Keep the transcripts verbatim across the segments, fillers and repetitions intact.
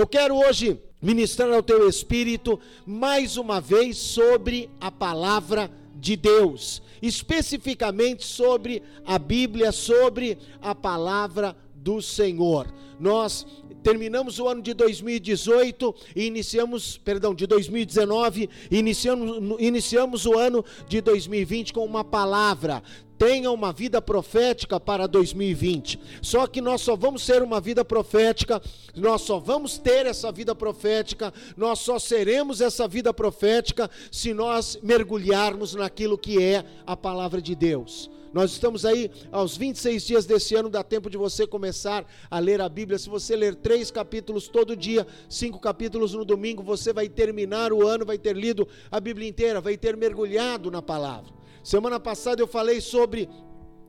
Eu quero hoje ministrar ao teu espírito mais uma vez sobre a palavra de Deus, especificamente sobre a Bíblia, sobre a palavra do Senhor. Nós terminamos o ano de dois mil e dezoito e iniciamos, perdão, de dois mil e dezenove, iniciamos, iniciamos o ano de dois mil e vinte com uma palavra. Tenha uma vida profética para dois mil e vinte. Só que nós só vamos ser uma vida profética, nós só vamos ter essa vida profética, nós só seremos essa vida profética se nós mergulharmos naquilo que é a palavra de Deus. Nós estamos aí aos vinte e seis dias desse ano, dá tempo de você começar a ler a Bíblia. Se você ler três capítulos todo dia, cinco capítulos no domingo, você vai terminar o ano, vai ter lido a Bíblia inteira, vai ter mergulhado na palavra. Semana passada eu falei sobre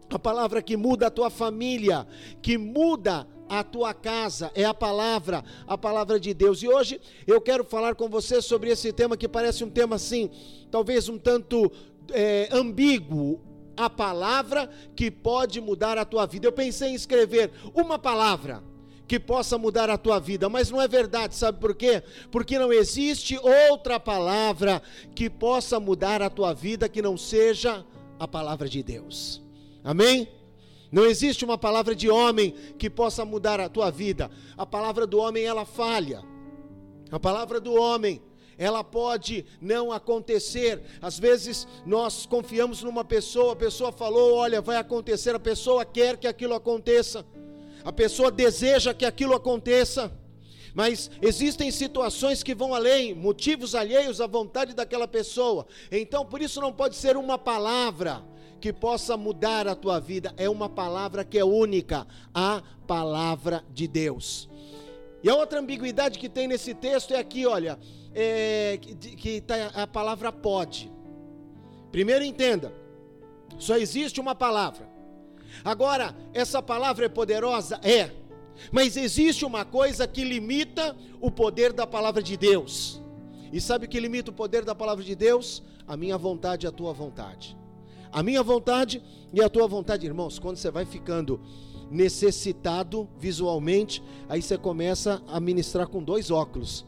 a palavra que muda a tua família, que muda a tua casa, é a palavra, a palavra de Deus. E hoje eu quero falar com você sobre esse tema que parece um tema assim, talvez um tanto é, ambíguo, a palavra que pode mudar a tua vida. Eu pensei em escrever uma palavra que possa mudar a tua vida, mas não é verdade, sabe por quê? Porque não existe outra palavra que possa mudar a tua vida que não seja a palavra de Deus, amém? Não existe uma palavra de homem que possa mudar a tua vida. A palavra do homem, ela falha, a palavra do homem, ela pode não acontecer. Às vezes nós confiamos numa pessoa, a pessoa falou, olha, vai acontecer, a pessoa quer que aquilo aconteça, a pessoa deseja que aquilo aconteça, mas existem situações que vão além, motivos alheios à vontade daquela pessoa. Então por isso não pode ser uma palavra que possa mudar a tua vida, é uma palavra que é única, a palavra de Deus. E a outra ambiguidade que tem nesse texto é aqui, olha, é, que está a palavra pode. Primeiro entenda, só existe uma palavra. Agora, essa palavra é poderosa? É. Mas existe uma coisa que limita o poder da palavra de Deus. E sabe o que limita o poder da palavra de Deus? A minha vontade e a tua vontade. A minha vontade e a tua vontade, irmãos, quando você vai ficando necessitado visualmente, aí você começa a ministrar com dois óculos,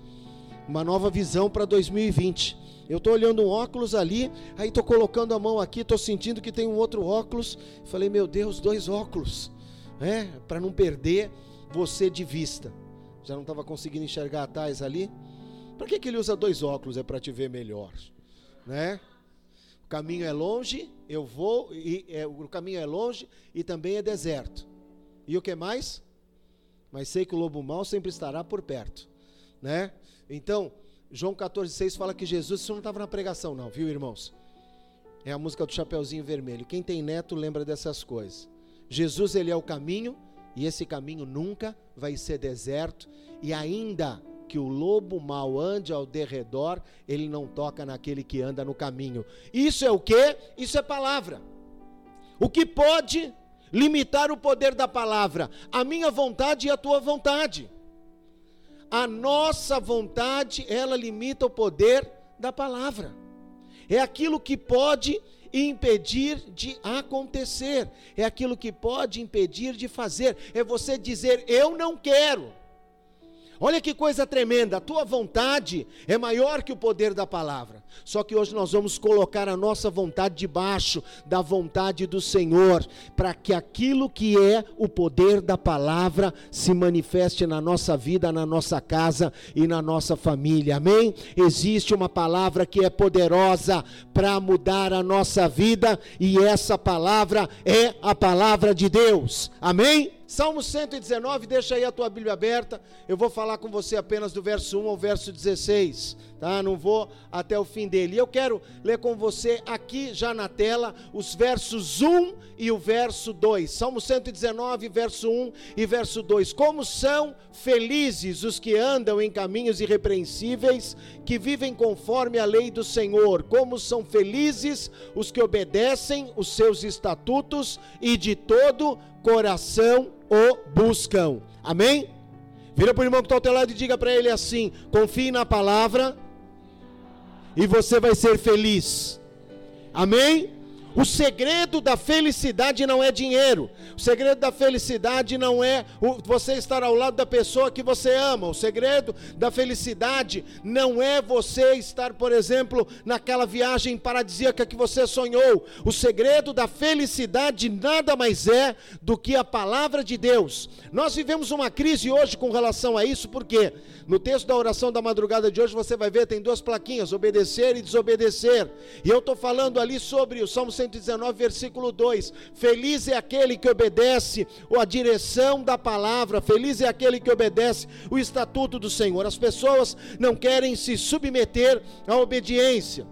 uma nova visão para dois mil e vinte. Eu estou olhando um óculos ali, aí estou colocando a mão aqui, estou sentindo que tem um outro óculos, falei, meu Deus, dois óculos, é, para não perder você de vista, já não estava conseguindo enxergar atrás ali. Para que, que ele usa dois óculos? É para te ver melhor, né? O caminho é longe, eu vou, e, é, o caminho é longe e também é deserto. E o que mais? Mas sei que o lobo mau sempre estará por perto, né? Então, João quatorze, seis fala que Jesus, isso não estava na pregação não, viu, irmãos? É a música do Chapeuzinho Vermelho, quem tem neto lembra dessas coisas. Jesus, ele é o caminho, e esse caminho nunca vai ser deserto, e ainda que o lobo mau ande ao derredor, ele não toca naquele que anda no caminho. Isso é o quê? Isso é palavra. O que pode limitar o poder da palavra? A minha vontade e a tua vontade. A nossa vontade, ela limita o poder da palavra. É aquilo que pode impedir de acontecer. É aquilo que pode impedir de fazer. É você dizer, eu não quero. Olha que coisa tremenda, a tua vontade é maior que o poder da palavra. Só que hoje nós vamos colocar a nossa vontade debaixo da vontade do Senhor, para que aquilo que é o poder da palavra se manifeste na nossa vida, na nossa casa e na nossa família, amém? Existe uma palavra que é poderosa para mudar a nossa vida, e essa palavra é a palavra de Deus, amém? Salmo cento e dezenove, deixa aí a tua Bíblia aberta, eu vou falar com você apenas do verso um ao verso dezesseis, tá? Não vou até o fim dele. E eu quero ler com você aqui já na tela os versos um e o verso dois. Salmo cento e dezenove, verso um e verso dois. Como são felizes os que andam em caminhos irrepreensíveis, que vivem conforme a lei do Senhor. Como são felizes os que obedecem os seus estatutos e de todo coração o buscam, amém? Vira para o irmão que está ao teu lado e diga para ele assim, confie na palavra e você vai ser feliz, amém? O segredo da felicidade não é dinheiro. O segredo da felicidade não é você estar ao lado da pessoa que você ama. O segredo da felicidade não é você estar, por exemplo, naquela viagem paradisíaca que você sonhou. O segredo da felicidade nada mais é do que a palavra de Deus. Nós vivemos uma crise hoje com relação a isso, porque no texto da oração da madrugada de hoje você vai ver, tem duas plaquinhas, obedecer e desobedecer. E eu estou falando ali sobre o Salmo cento e dezenove, versículo dois, feliz é aquele que obedece a direção da palavra, feliz é aquele que obedece o estatuto do Senhor. As pessoas não querem se submeter à obediência.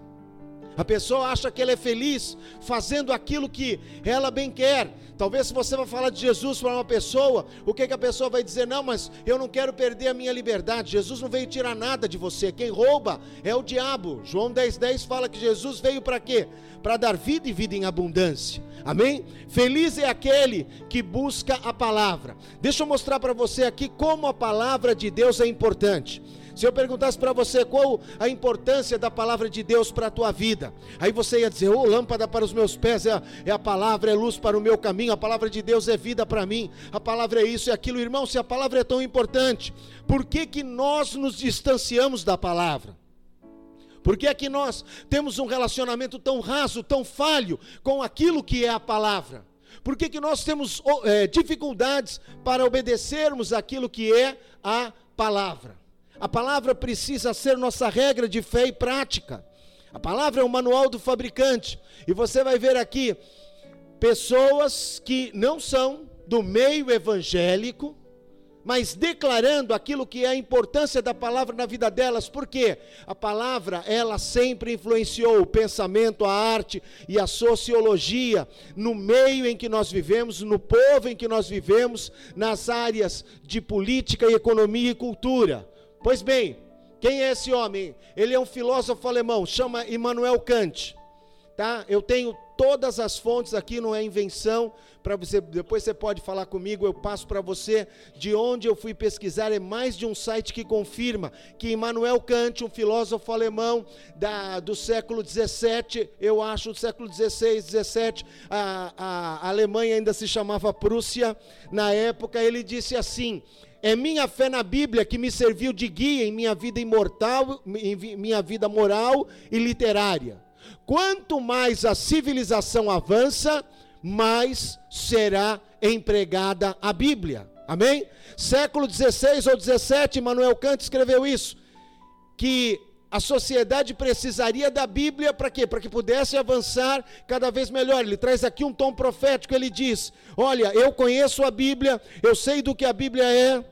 A pessoa acha que ela é feliz fazendo aquilo que ela bem quer. Talvez se você vai falar de Jesus para uma pessoa, o que, que a pessoa vai dizer? Não, mas eu não quero perder a minha liberdade. Jesus não veio tirar nada de você. Quem rouba é o diabo. João dez, dez fala que Jesus veio para quê? Para dar vida e vida em abundância. Amém? Feliz é aquele que busca a palavra. Deixa eu mostrar para você aqui como a palavra de Deus é importante. Se eu perguntasse para você qual a importância da palavra de Deus para a tua vida, aí você ia dizer, oh, lâmpada para os meus pés é a, é a palavra, é luz para o meu caminho, a palavra de Deus é vida para mim, a palavra é isso e aquilo. Irmão, se a palavra é tão importante, por que que nós nos distanciamos da palavra? Por que é que nós temos um relacionamento tão raso, tão falho com aquilo que é a palavra? Por que que nós temos é, dificuldades para obedecermos aquilo que é a palavra? A palavra precisa ser nossa regra de fé e prática. A palavra é o manual do fabricante. E você vai ver aqui, pessoas que não são do meio evangélico, mas declarando aquilo que é a importância da palavra na vida delas. Por quê? A palavra, ela sempre influenciou o pensamento, a arte e a sociologia, no meio em que nós vivemos, no povo em que nós vivemos, nas áreas de política, economia e cultura. Pois bem, quem é esse homem? Ele é um filósofo alemão, chama Immanuel Kant, tá? Eu tenho todas as fontes aqui, não é invenção, para você, depois você pode falar comigo, eu passo para você de onde eu fui pesquisar, é mais de um site que confirma que Immanuel Kant, um filósofo alemão da, do século dezessete, eu acho, do século dezesseis, dezessete, a, a Alemanha ainda se chamava Prússia, na época, ele disse assim: é minha fé na Bíblia que me serviu de guia em minha vida imortal, em minha vida moral e literária. Quanto mais a civilização avança, mais será empregada a Bíblia. Amém? Século dezesseis ou dezessete, Immanuel Kant escreveu isso, que a sociedade precisaria da Bíblia para quê? Para que pudesse avançar cada vez melhor. Ele traz aqui um tom profético, ele diz: olha, eu conheço a Bíblia, eu sei do que a Bíblia é,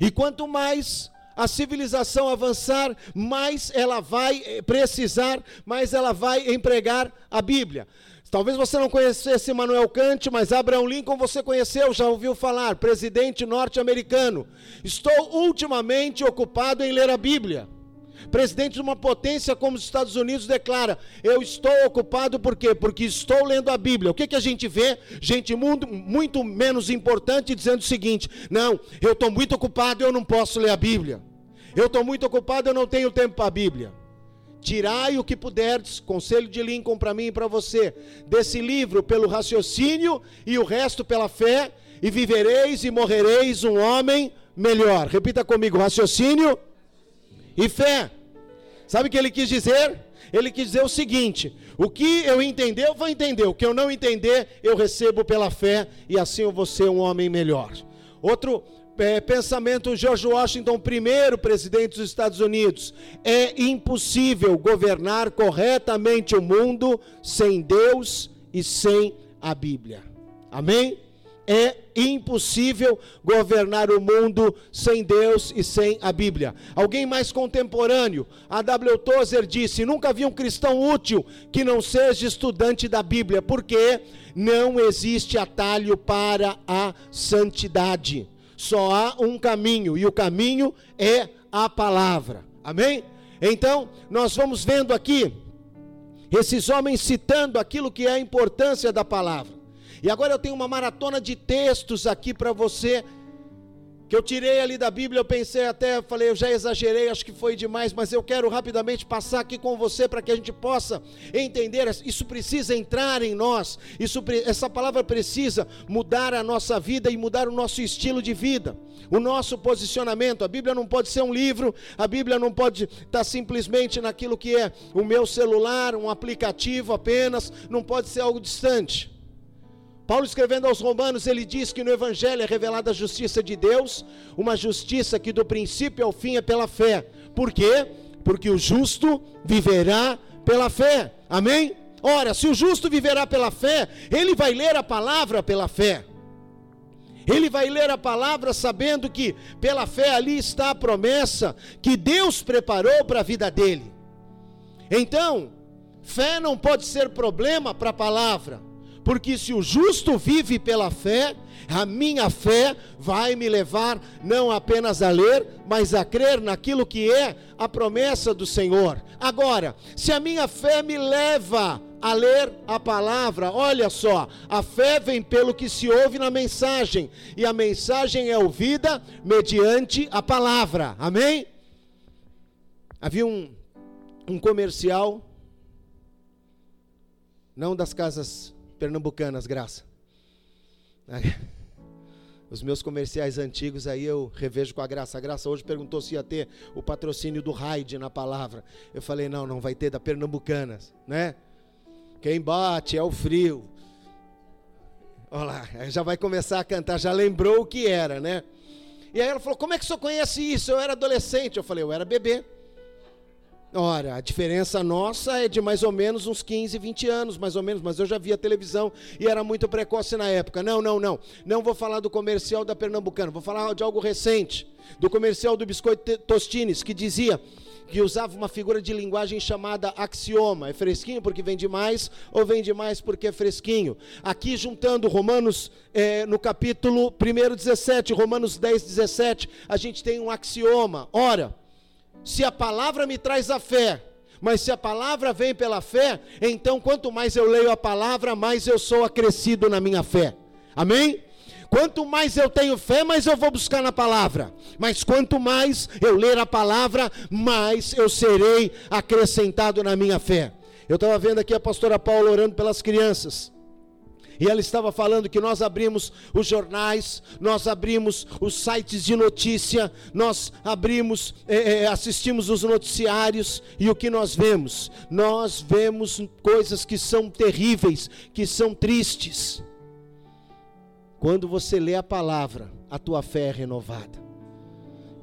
e quanto mais a civilização avançar, mais ela vai precisar, mais ela vai empregar a Bíblia. Talvez você não conhecesse Immanuel Kant, mas Abraham Lincoln você conheceu, já ouviu falar, presidente norte-americano. Estou ultimamente ocupado em ler a Bíblia. Presidente de uma potência como os Estados Unidos declara: eu estou ocupado por quê? Porque estou lendo a Bíblia. O que que a gente vê? Gente muito, muito menos importante dizendo o seguinte: não, eu estou muito ocupado, eu não posso ler a Bíblia. Eu estou muito ocupado, eu não tenho tempo para a Bíblia. Tirai o que puderdes, conselho de Lincoln para mim e para você, desse livro pelo raciocínio e o resto pela fé, e vivereis e morrereis um homem melhor. Repita comigo: raciocínio e fé. Sabe o que ele quis dizer? Ele quis dizer o seguinte: o que eu entender, eu vou entender, o que eu não entender, eu recebo pela fé, e assim eu vou ser um homem melhor. Outro é, pensamento, George Washington, primeiro presidente dos Estados Unidos: é impossível governar corretamente o mundo sem Deus e sem a Bíblia. Amém? É impossível governar o mundo sem Deus e sem a Bíblia. Alguém mais contemporâneo, A. W. Tozer, disse: nunca vi um cristão útil que não seja estudante da Bíblia, porque não existe atalho para a santidade. Só há um caminho, e o caminho é a palavra. Amém? Então, nós vamos vendo aqui esses homens citando aquilo que é a importância da palavra. E agora eu tenho uma maratona de textos aqui para você que eu tirei ali da Bíblia, eu pensei até, falei, eu já exagerei, acho que foi demais, mas eu quero rapidamente passar aqui com você, para que a gente possa entender, isso precisa entrar em nós, isso, essa palavra precisa mudar a nossa vida e mudar o nosso estilo de vida, o nosso posicionamento. A Bíblia não pode ser um livro, a Bíblia não pode estar simplesmente naquilo que é o meu celular, um aplicativo apenas, não pode ser algo distante. Paulo, escrevendo aos Romanos, ele diz que no Evangelho é revelada a justiça de Deus, uma justiça que do princípio ao fim é pela fé. Por quê? Porque o justo viverá pela fé. Amém? Ora, se o justo viverá pela fé, ele vai ler a palavra pela fé. Ele vai ler a palavra sabendo que pela fé ali está a promessa que Deus preparou para a vida dele. Então, fé não pode ser problema para a palavra. Porque se o justo vive pela fé, a minha fé vai me levar não apenas a ler, mas a crer naquilo que é a promessa do Senhor. Agora, se a minha fé me leva a ler a palavra, olha só, a fé vem pelo que se ouve na mensagem, e a mensagem é ouvida mediante a palavra, amém? Havia um, um comercial, não das casas pernambucanas, Graça. Os meus comerciais antigos aí eu revejo com a Graça. A Graça hoje perguntou se ia ter o patrocínio do Raid na palavra. Eu falei, não, não vai ter da Pernambucanas, né? Quem bate é o frio. Olha lá, já vai começar a cantar, já lembrou o que era, né? E aí ela falou, como é que o senhor conhece isso? Eu era adolescente. Eu falei, eu era bebê. Ora, a diferença nossa é de mais ou menos uns quinze, vinte anos, mais ou menos, mas eu já via televisão e era muito precoce na época. Não, não, não, não vou falar do comercial da Pernambucana, vou falar de algo recente, do comercial do Biscoito Tostines, que dizia, que usava uma figura de linguagem chamada axioma, é fresquinho porque vende mais, ou vende mais porque é fresquinho. Aqui juntando Romanos, é, no capítulo um, dezessete, Romanos dez, dezessete, a gente tem um axioma. Ora, se a palavra me traz a fé, mas se a palavra vem pela fé, então quanto mais eu leio a palavra, mais eu sou acrescido na minha fé, amém? Quanto mais eu tenho fé, mais eu vou buscar na palavra, mas quanto mais eu ler a palavra, mais eu serei acrescentado na minha fé. Eu estava vendo aqui a pastora Paula orando pelas crianças, e ela estava falando que nós abrimos os jornais, nós abrimos os sites de notícia, nós abrimos, é, assistimos os noticiários, e o que nós vemos? Nós vemos coisas que são terríveis, que são tristes. Quando você lê a palavra, a tua fé é renovada.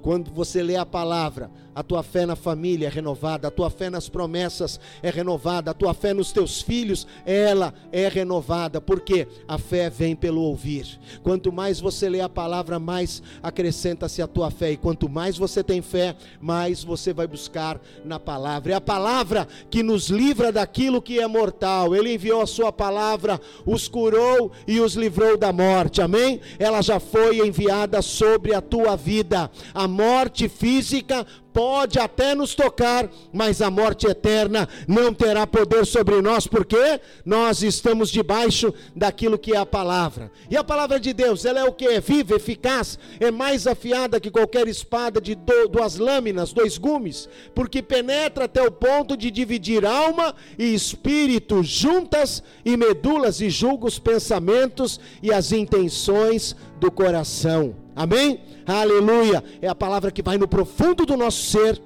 Quando você lê a palavra, a tua fé na família é renovada, a tua fé nas promessas é renovada, a tua fé nos teus filhos, ela é renovada, porque a fé vem pelo ouvir. Quanto mais você lê a palavra, mais acrescenta-se a tua fé, e quanto mais você tem fé, mais você vai buscar na palavra. É a palavra que nos livra daquilo que é mortal. Ele enviou a sua palavra, os curou e os livrou da morte, amém? Ela já foi enviada sobre a tua vida. A morte física pode até nos tocar, mas a morte eterna não terá poder sobre nós, porque nós estamos debaixo daquilo que é a palavra. E a palavra de Deus, ela é o que? É viva, eficaz, é mais afiada que qualquer espada de do, duas lâminas, dois gumes, porque penetra até o ponto de dividir alma e espírito, juntas e medulas, e julga os pensamentos e as intenções do coração. Amém? Aleluia! É a palavra que vai no profundo do nosso ser,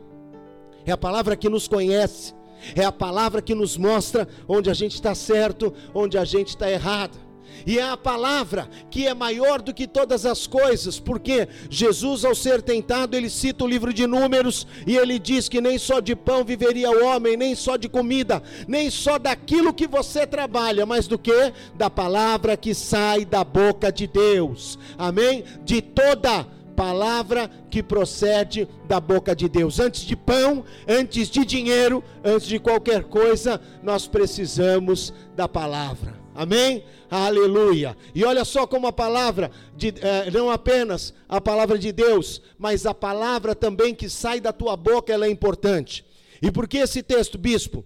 é a palavra que nos conhece, é a palavra que nos mostra onde a gente está certo, onde a gente está errado. E é a palavra que é maior do que todas as coisas, porque Jesus, ao ser tentado, ele cita o livro de Números, e ele diz que nem só de pão viveria o homem, nem só de comida, nem só daquilo que você trabalha, mas do que? Da palavra que sai da boca de Deus, amém? De toda palavra que procede da boca de Deus. Antes de pão, antes de dinheiro, antes de qualquer coisa, nós precisamos da palavra. Amém? Aleluia! E olha só como a palavra, de, eh, não apenas a palavra de Deus, mas a palavra também que sai da tua boca, ela é importante. E por que esse texto, bispo?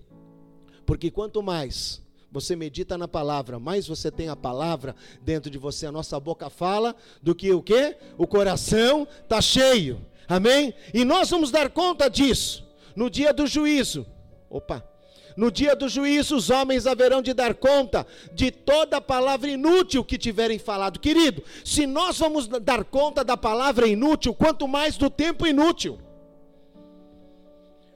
Porque quanto mais você medita na palavra, mais você tem a palavra dentro de você, a nossa boca fala, do que o quê? O coração está cheio, amém? E nós vamos dar conta disso, no dia do juízo, opa, no dia do juízo os homens haverão de dar conta de toda a palavra inútil que tiverem falado, querido, se nós vamos dar conta da palavra inútil, quanto mais do tempo inútil,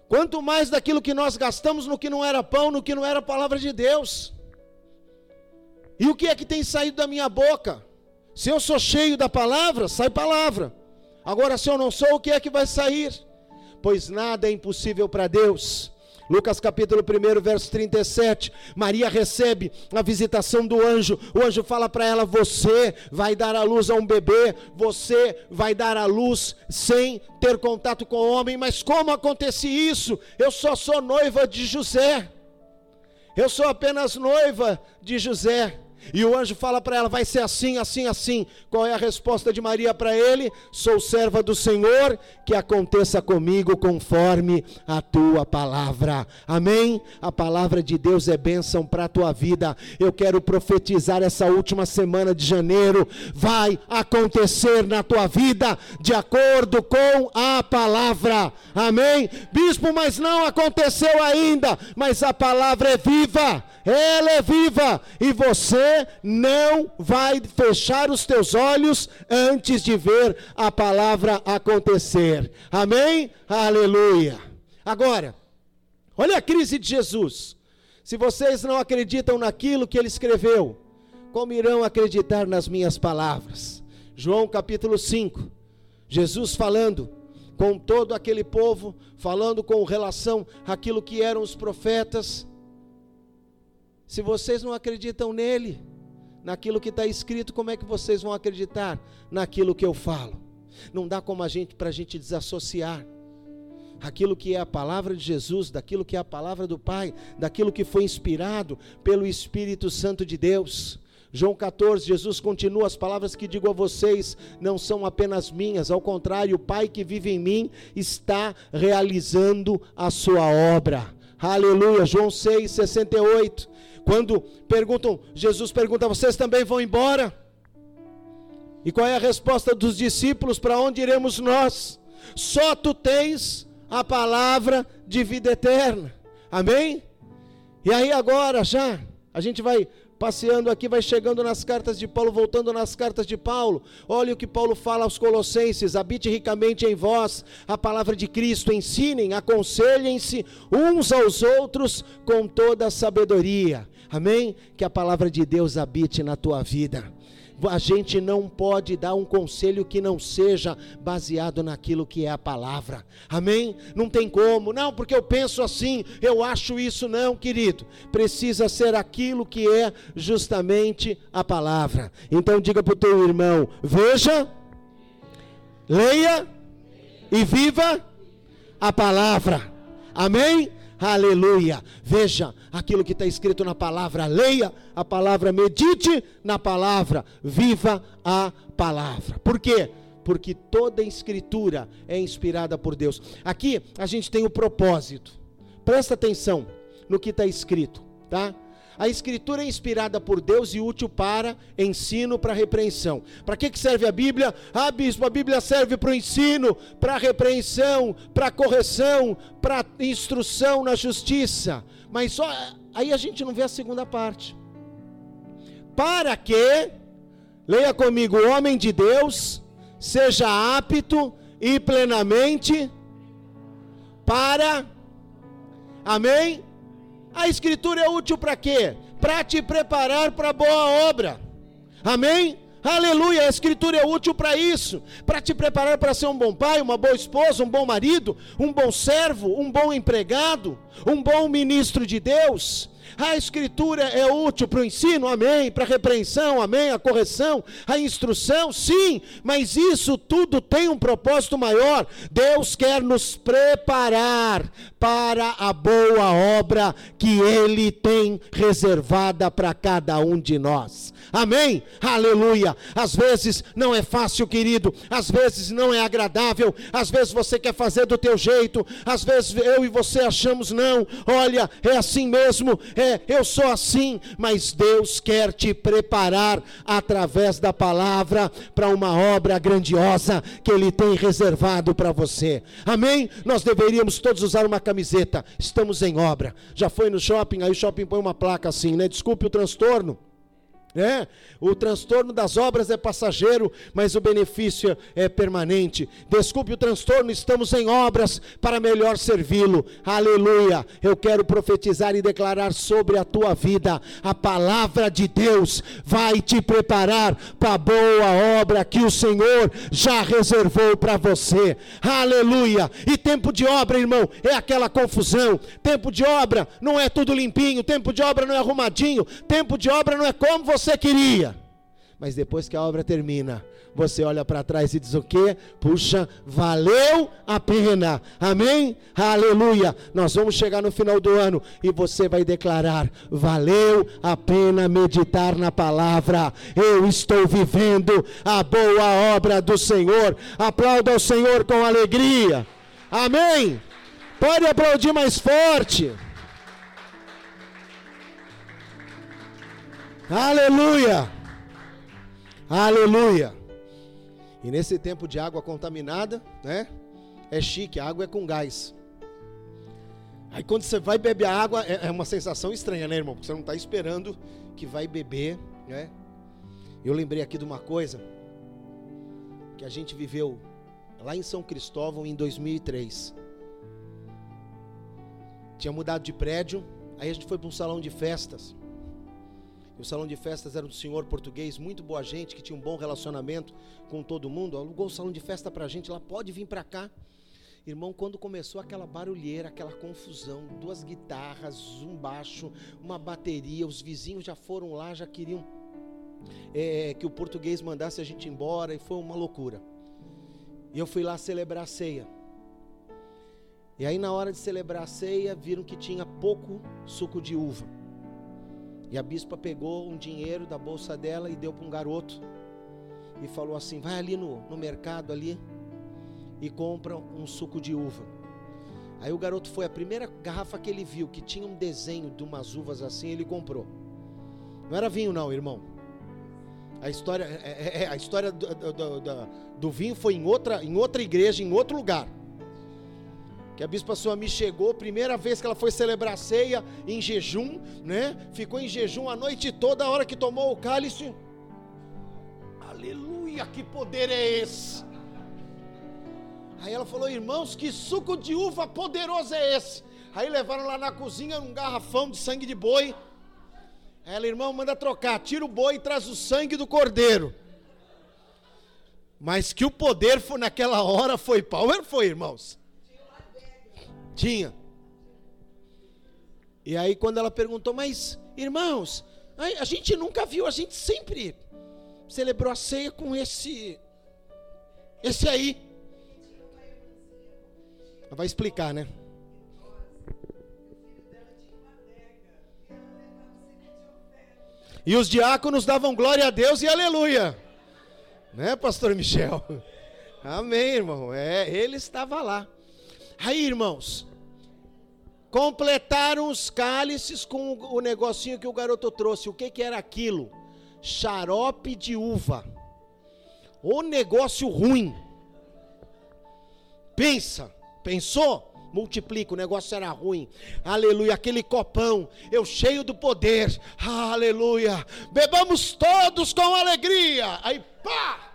quanto mais daquilo que nós gastamos no que não era pão, no que não era a palavra de Deus, e o que é que tem saído da minha boca? Se eu sou cheio da palavra, sai palavra, agora se eu não sou, o que é que vai sair? Pois nada é impossível para Deus. Lucas capítulo um, verso trinta e sete, Maria recebe a visitação do anjo, o anjo fala para ela, você vai dar à luz a um bebê, você vai dar à luz sem ter contato com o homem, mas como acontece isso? Eu só sou noiva de José, eu sou apenas noiva de José, e o anjo fala para ela, vai ser assim, assim, assim, qual é a resposta de Maria para ele? Sou serva do Senhor, que aconteça comigo conforme a tua palavra, amém? A palavra de Deus é bênção para a tua vida, eu quero profetizar essa última semana de janeiro, vai acontecer na tua vida, de acordo com a palavra, amém? Bispo, mas não aconteceu ainda, mas a palavra é viva, ela é viva, e você não vai fechar os teus olhos antes de ver a palavra acontecer, amém? Aleluia! Agora, olha a crise de Jesus, se vocês não acreditam naquilo que ele escreveu, como irão acreditar nas minhas palavras? João capítulo cinco, Jesus falando com todo aquele povo, falando com relação àquilo que eram os profetas. Se vocês não acreditam nele, naquilo que está escrito, como é que vocês vão acreditar naquilo que eu falo? Não dá como a gente, para a gente desassociar aquilo que é a palavra de Jesus, daquilo que é a palavra do Pai, daquilo que foi inspirado pelo Espírito Santo de Deus. João catorze, Jesus continua, as palavras que digo a vocês não são apenas minhas, ao contrário, o Pai que vive em mim está realizando a sua obra. Aleluia, João seis, sessenta e oito, quando perguntam, Jesus pergunta, vocês também vão embora? E qual é a resposta dos discípulos? Para onde iremos nós? Só tu tens a palavra de vida eterna, amém? E aí agora já, a gente vai passeando aqui, vai chegando nas cartas de Paulo, voltando nas cartas de Paulo, olha o que Paulo fala aos Colossenses, habite ricamente em vós a palavra de Cristo, ensinem, aconselhem-se uns aos outros com toda a sabedoria, amém? Que a palavra de Deus habite na tua vida, a gente não pode dar um conselho que não seja baseado naquilo que é a palavra, amém? Não tem como, não, porque eu penso assim, eu acho isso, não, querido, precisa ser aquilo que é justamente a palavra. Então diga para o teu irmão, veja, leia e viva a palavra, amém? Aleluia, veja aquilo que está escrito na palavra, leia a palavra, medite na palavra, viva a palavra. Por quê? Porque toda a escritura é inspirada por Deus. Aqui a gente tem o propósito, presta atenção no que está escrito, tá? A escritura é inspirada por Deus e útil para ensino, para repreensão. Para que que serve a Bíblia? Ah, bispo, a Bíblia serve para o ensino, para a repreensão, para a correção, para a instrução na justiça. Mas só, aí a gente não vê a segunda parte. Para que, leia comigo, o homem de Deus seja apto e plenamente para, amém? A escritura é útil para quê? Para te preparar para boa obra, amém? Aleluia, a escritura é útil para isso, para te preparar para ser um bom pai, uma boa esposa, um bom marido, um bom servo, um bom empregado, um bom ministro de Deus. A escritura é útil para o ensino, amém, para a repreensão, amém, a correção, a instrução, sim, mas isso tudo tem um propósito maior, Deus quer nos preparar para a boa obra que Ele tem reservada para cada um de nós, amém, aleluia, às vezes não é fácil, querido, às vezes não é agradável, às vezes você quer fazer do teu jeito, às vezes eu e você achamos não, olha, é assim mesmo, é, eu sou assim, mas Deus quer te preparar através da palavra para uma obra grandiosa que Ele tem reservado para você. Amém? Nós deveríamos todos usar uma camiseta, estamos em obra. Já foi no shopping, aí o shopping põe uma placa assim, né? Desculpe o transtorno. É, o transtorno das obras é passageiro, mas o benefício é permanente. Desculpe o transtorno, estamos em obras para melhor servi-lo. Aleluia! Eu quero profetizar e declarar sobre a tua vida: a palavra de Deus vai te preparar para a boa obra que o Senhor já reservou para você. Aleluia! E tempo de obra, irmão, é aquela confusão. Tempo de obra não é tudo limpinho, tempo de obra não é arrumadinho, tempo de obra não é como você você queria, mas depois que a obra termina, você olha para trás e diz o quê? Puxa, valeu a pena, amém? Aleluia, nós vamos chegar no final do ano e você vai declarar: valeu a pena meditar na palavra, eu estou vivendo a boa obra do Senhor. Aplauda o Senhor com alegria, amém? Pode aplaudir mais forte. Aleluia, aleluia. E nesse tempo de água contaminada, né? É chique, a água é com gás. Aí quando você vai beber a água, é uma sensação estranha, né, irmão? Porque você não está esperando que vai beber, né? Eu lembrei aqui de uma coisa que a gente viveu lá em São Cristóvão em dois mil e três. Tinha mudado de prédio, aí a gente foi para um salão de festas. O salão de festas era um senhor português, muito boa gente, que tinha um bom relacionamento com todo mundo. Alugou o salão de festa pra gente, lá pode vir pra cá. Irmão, quando começou aquela barulheira, aquela confusão, duas guitarras, um baixo, uma bateria, os vizinhos já foram lá, já queriam é, que o português mandasse a gente embora, e foi uma loucura. E eu fui lá celebrar a ceia. E aí na hora de celebrar a ceia, viram que tinha pouco suco de uva. E a bispa pegou um dinheiro da bolsa dela e deu para um garoto. E falou assim: vai ali no, no mercado ali e compra um suco de uva. Aí o garoto foi, a primeira garrafa que ele viu, que tinha um desenho de umas uvas assim, ele comprou. Não era vinho não, irmão. A história, é, é, a história do, do, do, do vinho foi em outra, em outra igreja, em outro lugar. Que a bispa Suami chegou, primeira vez que ela foi celebrar a ceia em jejum, né? Ficou em jejum a noite toda, a hora que tomou o cálice. Aleluia, que poder é esse? Aí ela falou: irmãos, que suco de uva poderoso é esse? Aí levaram lá na cozinha um garrafão de sangue de boi. Aí ela: irmão, manda trocar, tira o boi e traz o sangue do cordeiro. Mas que o poder foi, naquela hora foi power, foi, irmãos. Tinha. E aí quando ela perguntou: mas irmãos, a gente nunca viu, a gente sempre celebrou a ceia com esse esse aí. Ela vai explicar, né? E os diáconos davam glória a Deus e aleluia, né, pastor Michel? Amém, irmão. É, ele estava lá. Aí, irmãos, completaram os cálices com o negocinho que o garoto trouxe. O que que era aquilo? Xarope de uva. O negócio ruim. Pensa, pensou? Multiplica, o negócio era ruim. Aleluia, aquele copão, eu cheio do poder. Aleluia. Bebamos todos com alegria. Aí, pá!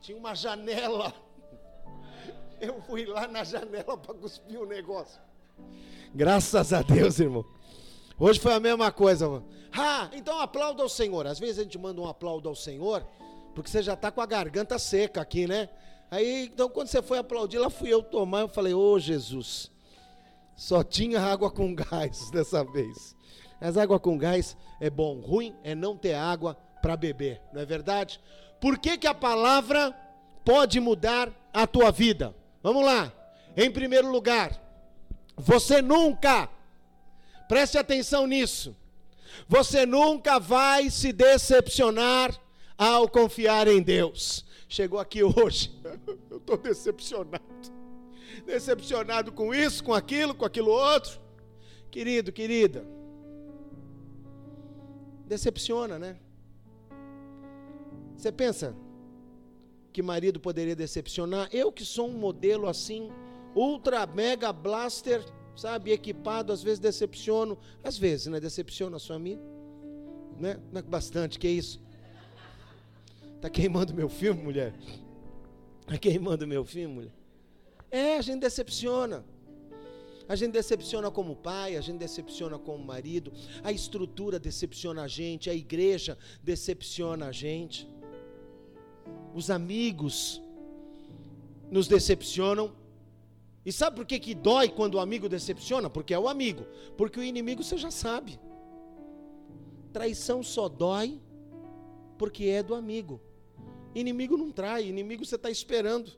Tinha uma janela. Eu fui lá na janela para cuspir o negócio. Graças a Deus, irmão. Hoje foi a mesma coisa, mano. Ah, então aplauda ao Senhor. Às vezes a gente manda um aplaudo ao Senhor, porque você já está com a garganta seca aqui, né? Aí, então, quando você foi aplaudir, lá fui eu tomar, eu falei: ô, Jesus, só tinha água com gás dessa vez. Mas água com gás é bom, ruim é não ter água para beber, não é verdade? Por que que a palavra pode mudar a tua vida? Vamos lá, em primeiro lugar, você nunca, preste atenção nisso, você nunca vai se decepcionar ao confiar em Deus. Chegou aqui hoje, eu estou decepcionado, decepcionado com isso, com aquilo, com aquilo outro. Querido, querida, decepciona, né? Você pensa que marido poderia decepcionar? Eu que sou um modelo assim, ultra, mega, blaster, sabe, equipado, às vezes decepciono, às vezes, né, decepciona a sua amiga, né, não é bastante, que isso, tá queimando meu filme, mulher, tá queimando meu filme, mulher, é, a gente decepciona, a gente decepciona como pai, a gente decepciona como marido, a estrutura decepciona a gente, a igreja decepciona a gente, os amigos nos decepcionam. E sabe por que que dói quando o amigo decepciona? Porque é o amigo. Porque o inimigo você já sabe. Traição só dói porque é do amigo. Inimigo não trai, inimigo você está esperando.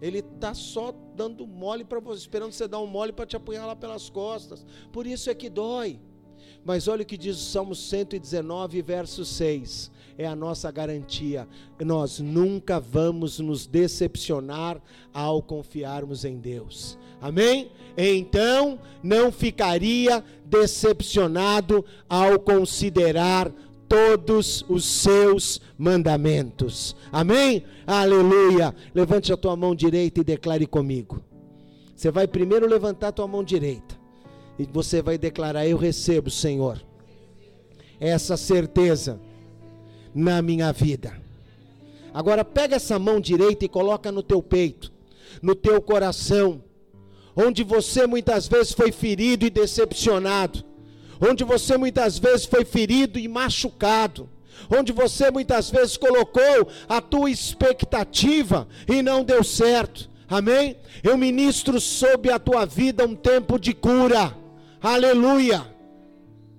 Ele está só dando mole para você, esperando você dar um mole para te apunhar lá pelas costas. Por isso é que dói. Mas olha o que diz o Salmo cento e dezenove, verso seis, é a nossa garantia, nós nunca vamos nos decepcionar ao confiarmos em Deus, amém? Então, não ficaria decepcionado ao considerar todos os seus mandamentos, amém? Aleluia! Levante a tua mão direita e declare comigo, você vai primeiro levantar a tua mão direita, e você vai declarar, eu recebo, Senhor, essa certeza na minha vida. Agora pega essa mão direita e coloca no teu peito, no teu coração, onde você muitas vezes foi ferido e decepcionado, onde você muitas vezes foi ferido e machucado, onde você muitas vezes colocou a tua expectativa e não deu certo, amém? Eu ministro sobre a tua vida um tempo de cura. Aleluia,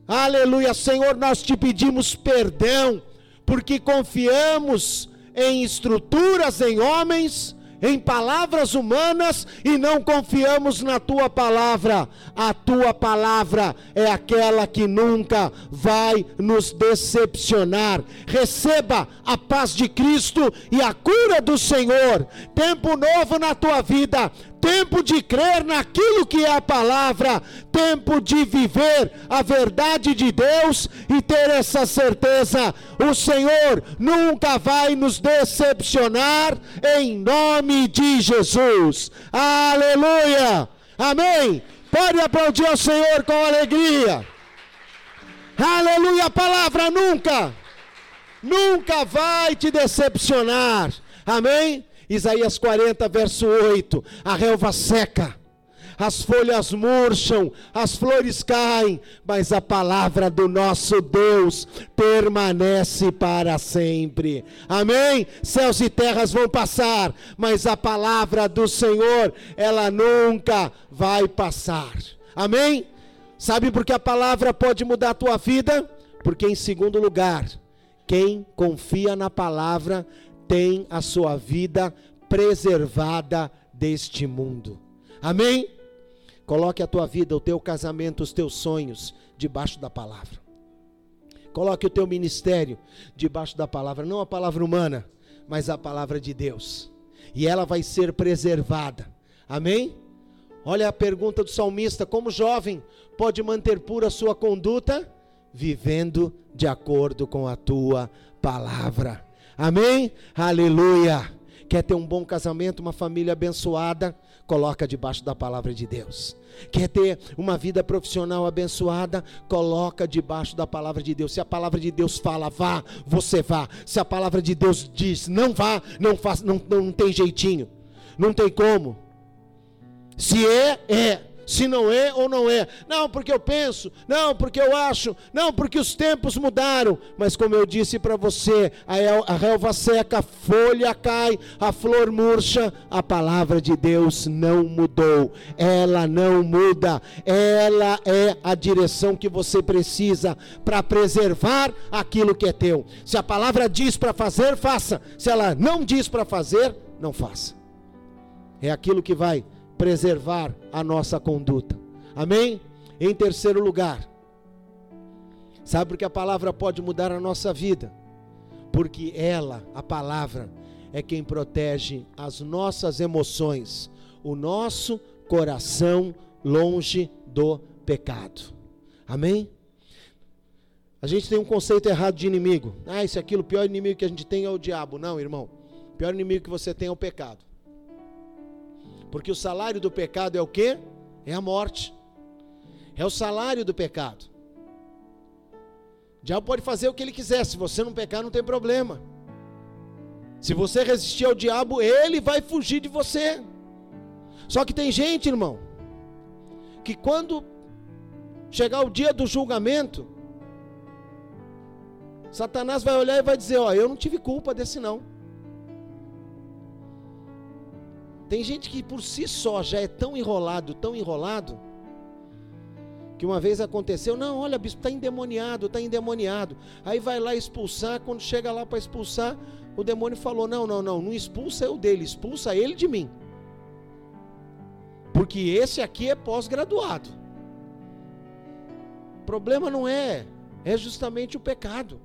aleluia, Senhor, nós te pedimos perdão, porque confiamos em estruturas, em homens, em palavras humanas, e não confiamos na tua palavra. A tua palavra é aquela que nunca vai nos decepcionar. Receba a paz de Cristo e a cura do Senhor. Tempo novo na tua vida, tempo de crer naquilo que é a palavra, tempo de viver a verdade de Deus e ter essa certeza, o Senhor nunca vai nos decepcionar, em nome de Jesus, aleluia, amém, pode aplaudir ao Senhor com alegria, aleluia, a palavra nunca, nunca vai te decepcionar, amém? Isaías quarenta, verso oito, a relva seca, as folhas murcham, as flores caem, mas a palavra do nosso Deus permanece para sempre, amém? Céus e terras vão passar, mas a palavra do Senhor, ela nunca vai passar, amém? Sabe por que a palavra pode mudar a tua vida? Porque em segundo lugar, quem confia na palavra, tem a sua vida preservada deste mundo, amém? Coloque a tua vida, o teu casamento, os teus sonhos, debaixo da palavra, coloque o teu ministério, debaixo da palavra, não a palavra humana, mas a palavra de Deus, e ela vai ser preservada, amém? Olha a pergunta do salmista, como jovem, pode manter pura a sua conduta? Vivendo de acordo com a tua palavra, amém? Aleluia! Quer ter um bom casamento, uma família abençoada? Coloca debaixo da palavra de Deus. Quer ter uma vida profissional abençoada? Coloca debaixo da palavra de Deus. Se a palavra de Deus fala, vá, você vá. Se a palavra de Deus diz, não vá, não faça, não, não tem jeitinho, não tem como. Se é, é. Se não é ou não é, não porque eu penso, não porque eu acho, não porque os tempos mudaram, mas como eu disse para você, a relva seca, a folha cai, a flor murcha, a palavra de Deus não mudou, ela não muda, ela é a direção que você precisa para preservar aquilo que é teu. Se a palavra diz para fazer, faça, se ela não diz para fazer, não faça, é aquilo que vai preservar a nossa conduta, amém? Em terceiro lugar, sabe por que a palavra pode mudar a nossa vida? Porque ela, a palavra, é quem protege as nossas emoções, o nosso coração longe do pecado. Amém? A gente tem um conceito errado de inimigo. Ah, isso aqui, o pior inimigo que a gente tem é o diabo. Não, irmão. O pior inimigo que você tem é o pecado. Porque o salário do pecado é o quê? É a morte. É o salário do pecado. O diabo pode fazer o que ele quiser. Se você não pecar, não tem problema. Se você resistir ao diabo, ele vai fugir de você. Só que tem gente, irmão, que quando chegar o dia do julgamento, Satanás vai olhar e vai dizer, ó, eu não tive culpa desse não. Tem gente que por si só já é tão enrolado, tão enrolado, que uma vez aconteceu, não, olha, bispo, está endemoniado, está endemoniado. Aí vai lá expulsar, quando chega lá para expulsar, o demônio falou, não, não, não, não expulsa eu dele, expulsa ele de mim. Porque esse aqui é pós-graduado. O problema não é, é justamente o pecado.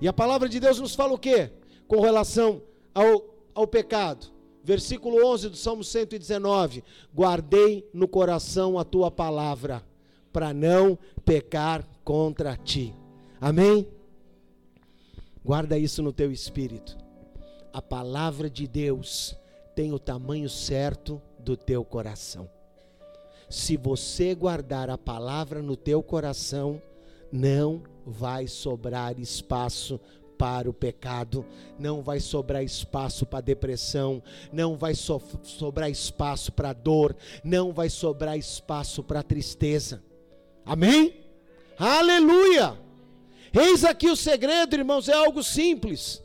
E a palavra de Deus nos fala o quê? Com relação ao, ao pecado. Versículo onze do Salmo cento e dezenove. Guardei no coração a tua palavra, para não pecar contra ti. Amém? Guarda isso no teu espírito. A palavra de Deus tem o tamanho certo do teu coração. Se você guardar a palavra no teu coração, não vai sobrar espaço para o pecado, não vai sobrar espaço para a depressão, não vai so- sobrar espaço para a dor, não vai sobrar espaço para a tristeza. Amém? Aleluia! Eis aqui o segredo, irmãos, é algo simples.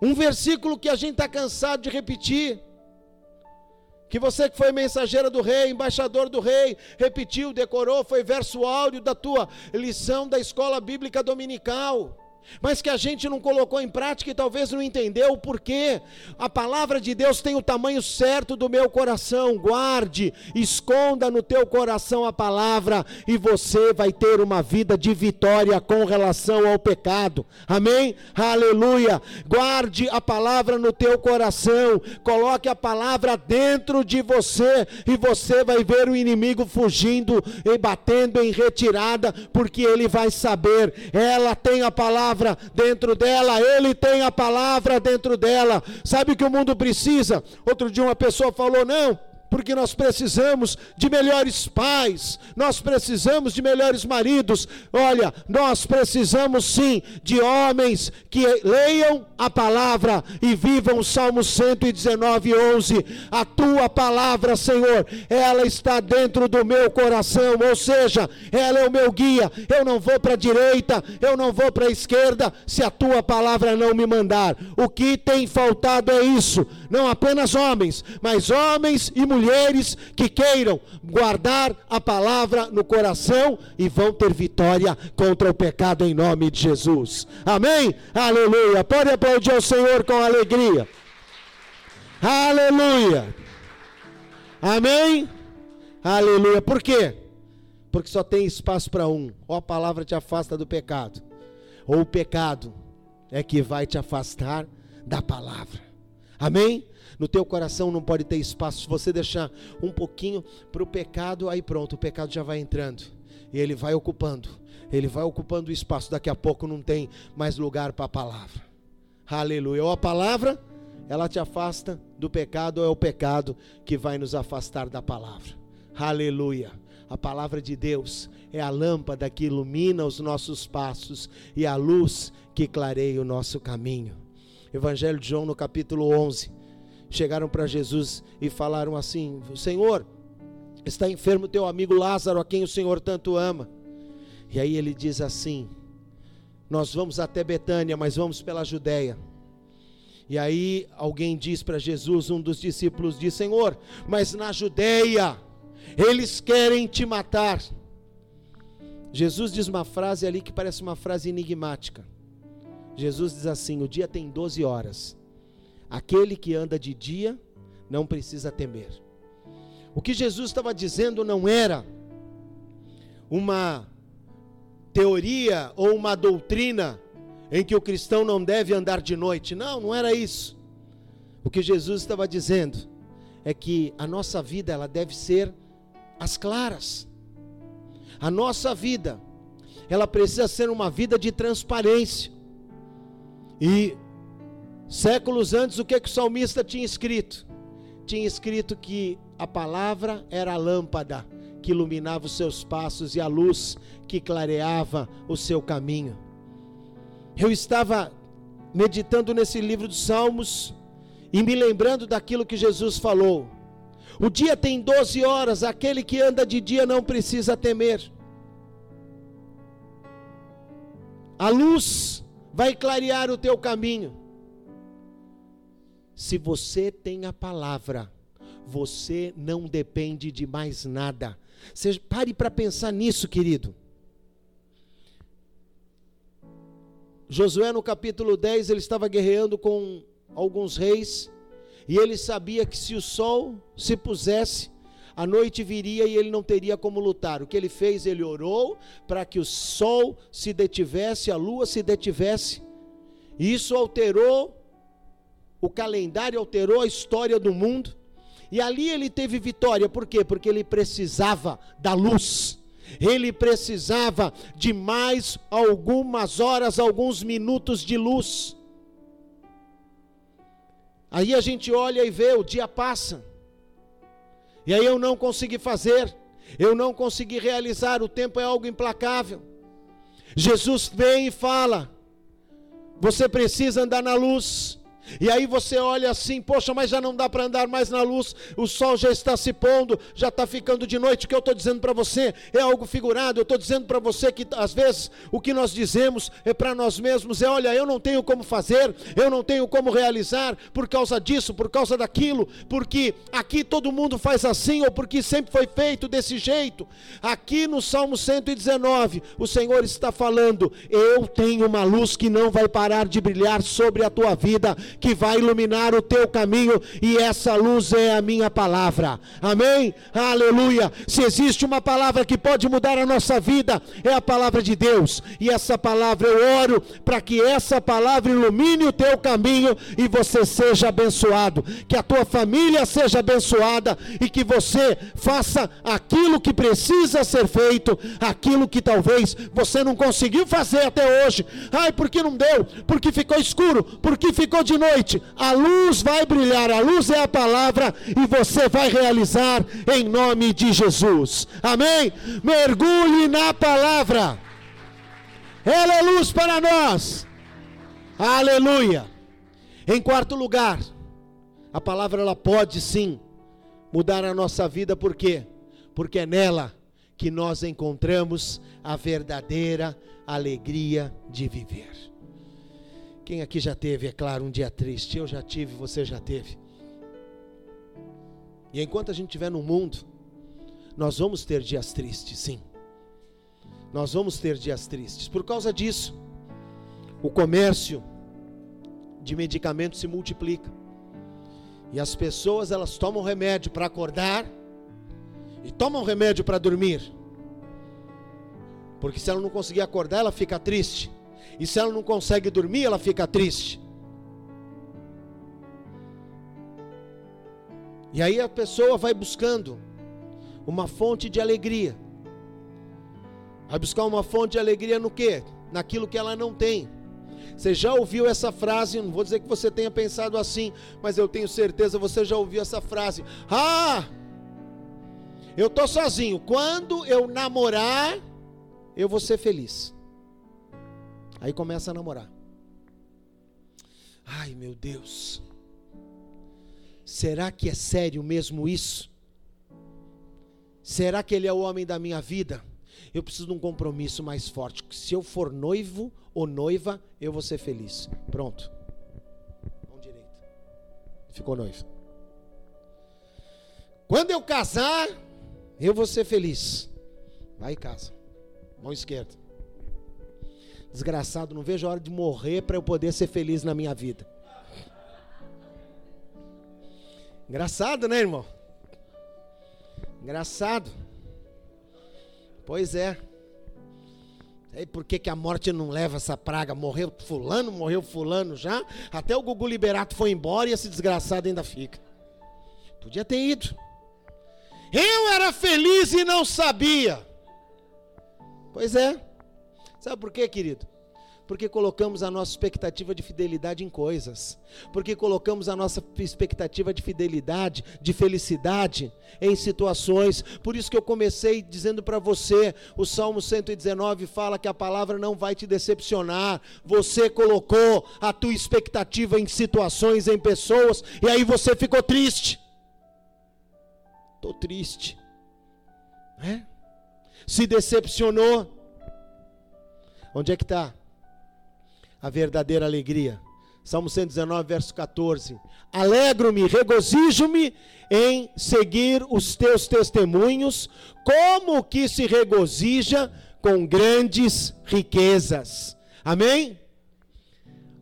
Um versículo que a gente está cansado de repetir. Que você que foi mensageira do rei, embaixador do rei, repetiu, decorou, foi verso áureo da tua lição da escola bíblica dominical, mas que a gente não colocou em prática e talvez não entendeu o porquê. A palavra de Deus tem o tamanho certo do meu coração. Guarde, esconda no teu coração a palavra e você vai ter uma vida de vitória com relação ao pecado. Amém? Aleluia! Guarde a palavra no teu coração, coloque a palavra dentro de você e você vai ver o inimigo fugindo e batendo em retirada, porque ele vai saber, ela tem a palavra dentro dela, ele tem a palavra dentro dela. Sabe o que o mundo precisa? Outro dia uma pessoa falou, não, porque nós precisamos de melhores pais, nós precisamos de melhores maridos. Olha, nós precisamos sim de homens que leiam a palavra e vivam o Salmo cento e dezenove, onze. A tua palavra, Senhor, ela está dentro do meu coração, ou seja, ela é o meu guia. Eu não vou para a direita, eu não vou para a esquerda, se a tua palavra não me mandar. O que tem faltado é isso, não apenas homens, mas homens e mulheres. Mulheres que queiram guardar a palavra no coração e vão ter vitória contra o pecado em nome de Jesus. Amém? Aleluia. Pode aplaudir ao Senhor com alegria. Aleluia. Amém? Aleluia. Por quê? Porque só tem espaço para um. Ou a palavra te afasta do pecado, ou o pecado é que vai te afastar da palavra. Amém? No teu coração não pode ter espaço. Se você deixar um pouquinho para o pecado, aí pronto, o pecado já vai entrando. E ele vai ocupando, ele vai ocupando o espaço. Daqui a pouco não tem mais lugar para a palavra. Aleluia. Ou a palavra, ela te afasta do pecado, ou é o pecado que vai nos afastar da palavra. Aleluia. A palavra de Deus é a lâmpada que ilumina os nossos passos e a luz que clareia o nosso caminho. Evangelho de João no capítulo onze. Chegaram para Jesus e falaram assim, Senhor, está enfermo teu amigo Lázaro, a quem o Senhor tanto ama. E aí ele diz assim, nós vamos até Betânia, mas vamos pela Judeia. E aí alguém diz para Jesus, um dos discípulos diz, Senhor, mas na Judeia eles querem te matar. Jesus diz uma frase ali que parece uma frase enigmática. Jesus diz assim, o dia tem doze horas. Aquele que anda de dia não precisa temer. O que Jesus estava dizendo não era uma teoria ou uma doutrina em que o cristão não deve andar de noite. Não, não era isso. O que Jesus estava dizendo é que a nossa vida, ela deve ser às claras. A nossa vida, ela precisa ser uma vida de transparência. E séculos antes, o que, que o salmista tinha escrito? Tinha escrito que a palavra era a lâmpada que iluminava os seus passos e a luz que clareava o seu caminho. Eu estava meditando nesse livro dos Salmos e me lembrando daquilo que Jesus falou. O dia tem doze horas, aquele que anda de dia não precisa temer. A luz vai clarear o teu caminho. Se você tem a palavra, você não depende de mais nada. Você pare para pensar nisso, querido. Josué, no capítulo dez, ele estava guerreando com alguns reis, e ele sabia que se o sol se pusesse, a noite viria e ele não teria como lutar. O que ele fez? Ele orou para que o sol se detivesse, a lua se detivesse. Isso alterou o calendário, alterou a história do mundo. E ali ele teve vitória. Por quê? Porque ele precisava da luz. Ele precisava de mais algumas horas, alguns minutos de luz. Aí a gente olha e vê, o dia passa, e aí eu não consegui fazer, eu não consegui realizar, o tempo é algo implacável. Jesus vem e fala, você precisa andar na luz. E aí você olha assim, poxa, mas já não dá para andar mais na luz, o sol já está se pondo, já está ficando de noite. O que eu estou dizendo para você é algo figurado. Eu estou dizendo para você que às vezes o que nós dizemos é para nós mesmos, é olha, eu não tenho como fazer, eu não tenho como realizar, por causa disso, por causa daquilo, porque aqui todo mundo faz assim, ou porque sempre foi feito desse jeito. Aqui no Salmo cento e dezenove, o Senhor está falando, eu tenho uma luz que não vai parar de brilhar sobre a tua vida, que vai iluminar o teu caminho, e essa luz é a minha palavra. Amém? Aleluia! Se existe uma palavra que pode mudar a nossa vida, é a palavra de Deus. E essa palavra, eu oro para que essa palavra ilumine o teu caminho e você seja abençoado, que a tua família seja abençoada e que você faça aquilo que precisa ser feito, aquilo que talvez você não conseguiu fazer até hoje. Ai, porque não deu? Porque ficou escuro? Porque ficou de noite? A luz vai brilhar, a luz é a palavra, e você vai realizar em nome de Jesus. Amém? Mergulhe na palavra, ela é luz para nós. Aleluia! Em quarto lugar, a palavra, ela pode sim mudar a nossa vida. Por quê? Porque é nela que nós encontramos a verdadeira alegria de viver. Quem aqui já teve, é claro, um dia triste? Eu já tive, você já teve. E enquanto a gente estiver no mundo, nós vamos ter dias tristes, sim. Nós vamos ter dias tristes. Por causa disso, o comércio de medicamentos se multiplica. E as pessoas, elas tomam remédio para acordar e tomam remédio para dormir. Porque se ela não conseguir acordar, ela fica triste. E se ela não consegue dormir, ela fica triste. E aí a pessoa vai buscando uma fonte de alegria. Vai buscar uma fonte de alegria no quê? Naquilo que ela não tem. Você já ouviu essa frase? Não vou dizer que você tenha pensado assim, mas eu tenho certeza, você já ouviu essa frase. Ah, eu estou sozinho. Quando eu namorar, eu vou ser feliz. Aí começa a namorar. Ai, meu Deus. Será que é sério mesmo isso? Será que ele é o homem da minha vida? Eu preciso de um compromisso mais forte. Se eu for noivo ou noiva, eu vou ser feliz. Pronto. Mão direita. Ficou noivo. Quando eu casar, eu vou ser feliz. Vai e casa. Mão esquerda. Desgraçado, não vejo a hora de morrer para eu poder ser feliz na minha vida. Engraçado, né, irmão? Engraçado. Pois é. E por que que a morte não leva essa praga? Morreu fulano, morreu fulano já. Até o Gugu Liberato foi embora e esse desgraçado ainda fica. Podia ter ido. Eu era feliz e não sabia. Pois é. Sabe por quê, querido? Porque colocamos a nossa expectativa de fidelidade em coisas. Porque colocamos a nossa expectativa de fidelidade, de felicidade em situações. Por isso que eu comecei dizendo para você, o Salmo cento e dezenove fala que a palavra não vai te decepcionar. Você colocou a tua expectativa em situações, em pessoas, e aí você ficou triste. Estou triste. Né? Se decepcionou. Onde é que está a verdadeira alegria? Salmo cento e dezenove, verso quatorze. Alegro-me, regozijo-me em seguir os teus testemunhos, como que se regozija com grandes riquezas. Amém?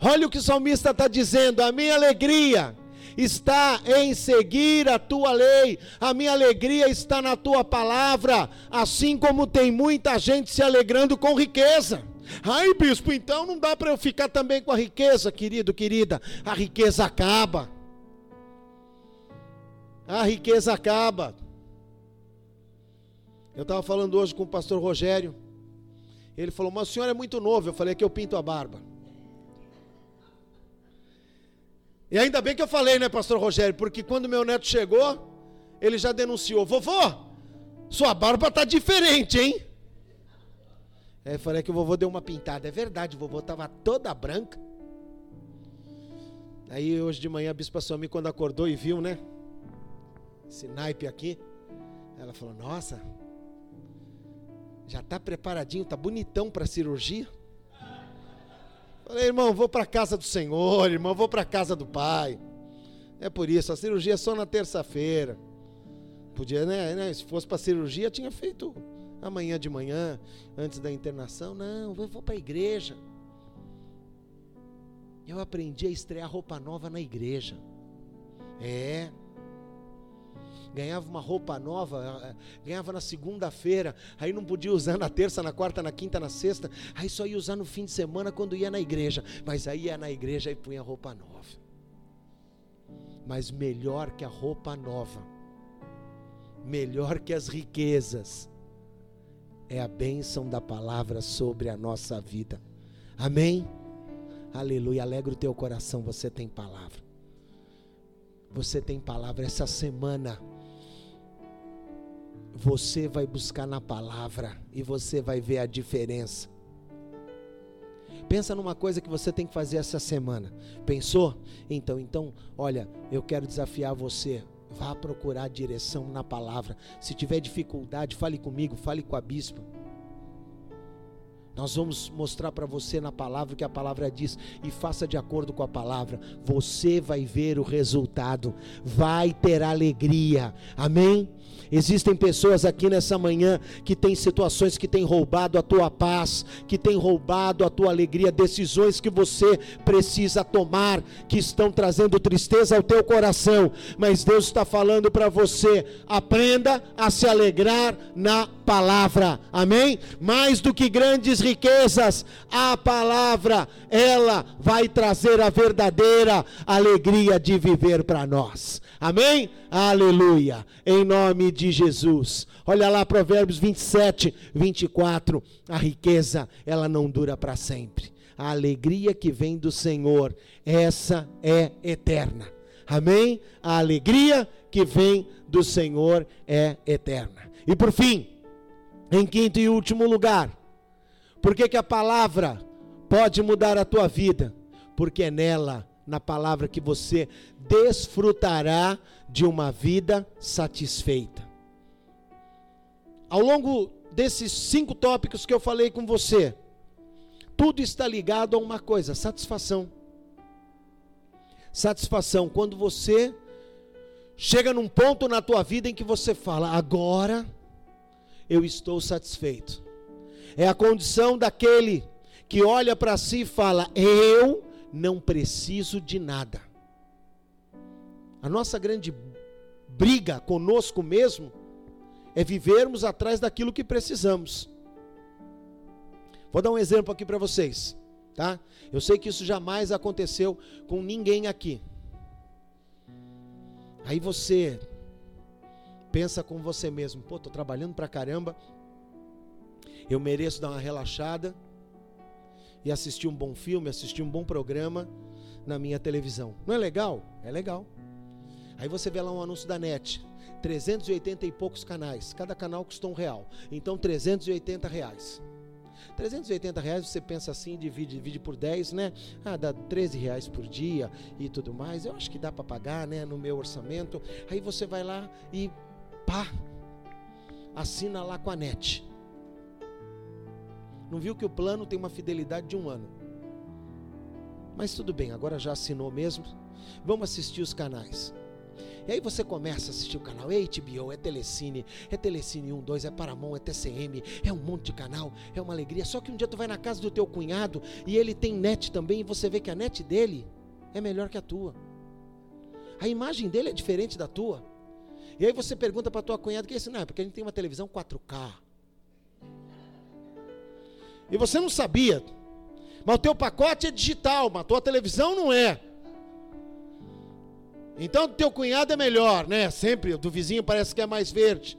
Olha o que o salmista está dizendo: a minha alegria está em seguir a tua lei, a minha alegria está na tua palavra, assim como tem muita gente se alegrando com riqueza. Ai, bispo, então não dá para eu ficar também com a riqueza, querido, querida. A riqueza acaba. A riqueza acaba. Eu estava falando hoje com o pastor Rogério. Ele falou, mas o senhor é muito novo. Eu falei, que eu pinto a barba. E ainda bem que eu falei, né, pastor Rogério? Porque quando meu neto chegou, ele já denunciou. Vovô, sua barba está diferente, hein? Aí eu falei que o vovô deu uma pintada. É verdade, o vovô estava toda branca. Aí hoje de manhã a bispa Sônia, quando acordou e viu, né, esse naipe aqui, ela falou, nossa, já está preparadinho, está bonitão para a cirurgia. Falei, irmão, vou para a casa do Senhor, irmão, vou para a casa do Pai. É por isso, a cirurgia é só na terça-feira. Podia, né, se fosse para a cirurgia, tinha feito... amanhã de manhã, antes da internação, não, eu vou para a igreja. Eu aprendi a estrear roupa nova na igreja. É. Ganhava uma roupa nova, ganhava na segunda-feira, aí não podia usar na terça, na quarta, na quinta, na sexta, aí só ia usar no fim de semana quando ia na igreja. Mas aí ia na igreja e punha roupa nova. Mas melhor que a roupa nova, melhor que as riquezas, é a bênção da palavra sobre a nossa vida. Amém? Aleluia. Alegra o teu coração. Você tem palavra. Você tem palavra. Essa semana, você vai buscar na palavra e você vai ver a diferença. Pensa numa coisa que você tem que fazer essa semana. Pensou? Então, então, olha, eu quero desafiar você. Vá procurar direção na palavra. Se tiver dificuldade, fale comigo, fale com a bispa. Nós vamos mostrar para você na palavra o que a palavra diz. E faça de acordo com a palavra. Você vai ver o resultado. Vai ter alegria. Amém? Existem pessoas aqui nessa manhã que têm situações que têm roubado a tua paz, que têm roubado a tua alegria, decisões que você precisa tomar, que estão trazendo tristeza ao teu coração, mas Deus está falando para você, aprenda a se alegrar na palavra, amém? Mais do que grandes riquezas, a palavra, ela vai trazer a verdadeira alegria de viver para nós, amém? Aleluia, em nome de Jesus. Olha lá Provérbios vinte e sete, vinte e quatro. A riqueza, ela não dura para sempre. A alegria que vem do Senhor, essa é eterna. Amém? A alegria que vem do Senhor é eterna. E por fim, em quinto e último lugar, por que que a palavra pode mudar a tua vida? Porque é nela, na palavra, que você desfrutará de uma vida satisfeita. Ao longo desses cinco tópicos que eu falei com você, tudo está ligado a uma coisa, satisfação. Satisfação, quando você chega num ponto na tua vida em que você fala, agora eu estou satisfeito. É a condição daquele que olha para si e fala, eu não preciso de nada. A nossa grande briga conosco mesmo é vivermos atrás daquilo que precisamos. Vou dar um exemplo aqui para vocês, tá? Eu sei que isso jamais aconteceu com ninguém aqui. Aí você pensa com você mesmo, pô, tô trabalhando pra caramba, eu mereço dar uma relaxada e assistir um bom filme, assistir um bom programa na minha televisão. Não é legal? É legal. Aí você vê lá um anúncio da NET, trezentos e oitenta e poucos canais, cada canal custa um real, então trezentos e oitenta reais. trezentos e oitenta reais você pensa assim, divide, divide por dez, né? Ah, dá treze reais por dia e tudo mais. Eu acho que dá para pagar, né? No meu orçamento. Aí você vai lá e pá, assina lá com a NET. Não viu que o plano tem uma fidelidade de um ano. Mas tudo bem, agora já assinou mesmo. Vamos assistir os canais. E aí você começa a assistir o canal, é H B O, é Telecine, é Telecine um, dois, é Paramount, é T C M, é um monte de canal, é uma alegria. Só que um dia tu vai na casa do teu cunhado e ele tem net também e você vê que a net dele é melhor que a tua. A imagem dele é diferente da tua. E aí você pergunta para tua cunhada, que é isso? Não, é porque a gente tem uma televisão quatro K. E você não sabia, mas o teu pacote é digital, mas a tua televisão não é. Então teu cunhado é melhor, né? Sempre, do vizinho parece que é mais verde.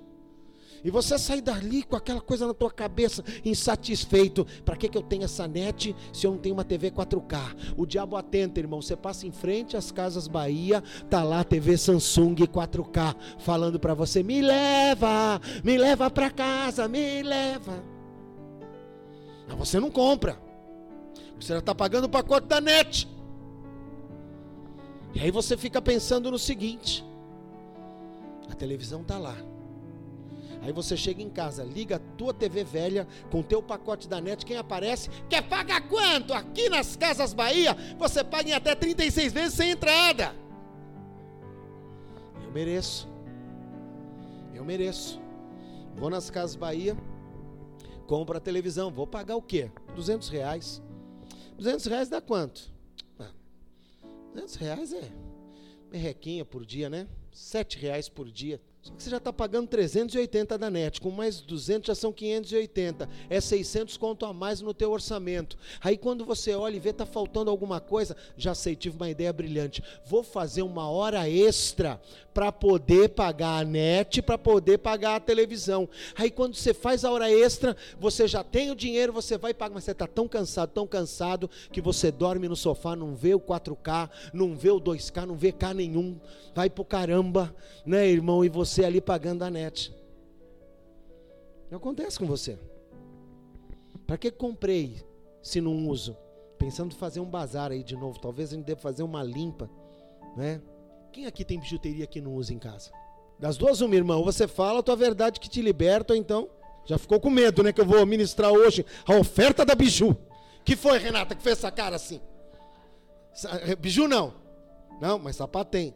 E você sai dali com aquela coisa na tua cabeça, insatisfeito. Para que que eu tenho essa net se eu não tenho uma T V quatro K? O diabo atenta, irmão. Você passa em frente às Casas Bahia, tá lá a T V Samsung quatro K, falando para você, me leva, me leva para casa, me leva. Mas você não compra. Você já está pagando o pacote da net. E aí você fica pensando no seguinte, a televisão está lá, aí você chega em casa, liga a tua T V velha com o teu pacote da net, quem aparece, quer pagar quanto? Aqui nas Casas Bahia, você paga em até trinta e seis vezes sem entrada. Eu mereço, eu mereço, vou nas Casas Bahia, compro a televisão, vou pagar o quê? duzentos reais, duzentos reais dá quanto? duzentos reais é merrequinha por dia, né? sete reais por dia. Só que você já está pagando trezentos e oitenta da net, com mais duzentos já são quinhentos e oitenta. É seiscentos conto a mais no teu orçamento. Aí quando você olha e vê, está faltando alguma coisa, já sei, tive uma ideia brilhante. Vou fazer uma hora extra para poder pagar a net, para poder pagar a televisão. Aí quando você faz a hora extra, você já tem o dinheiro, você vai pagar, mas você está tão cansado, tão cansado, que você dorme no sofá, não vê o quatro K, não vê o dois K, não vê K nenhum. Vai pro caramba, né, irmão? E você Você ali pagando a net. Não acontece com você. Para que comprei se não uso? Pensando em fazer um bazar aí de novo. Talvez a gente deva fazer uma limpa, né? Quem aqui tem bijuteria que não usa em casa? Das duas, uma, irmão. Você fala a tua verdade que te liberta, ou então já ficou com medo, né? Que eu vou ministrar hoje a oferta da biju. Que foi, Renata, que fez essa cara assim? Biju não. Não, mas sapato tem.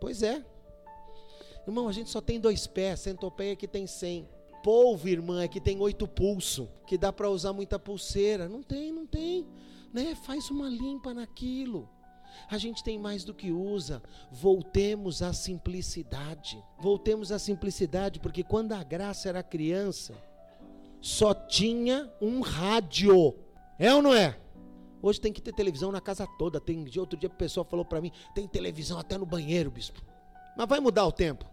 Pois é. Irmão, a gente só tem dois pés, centopeia que tem cem. Polvo, irmã, é que tem oito pulso, que dá para usar muita pulseira. Não tem, não tem. Né? Faz uma limpa naquilo. A gente tem mais do que usa. Voltemos à simplicidade. Voltemos à simplicidade, porque quando a Graça era criança, só tinha um rádio. É ou não é? Hoje tem que ter televisão na casa toda. Tem, de outro dia a pessoa falou para mim, tem televisão até no banheiro, bispo. Mas vai mudar o tempo.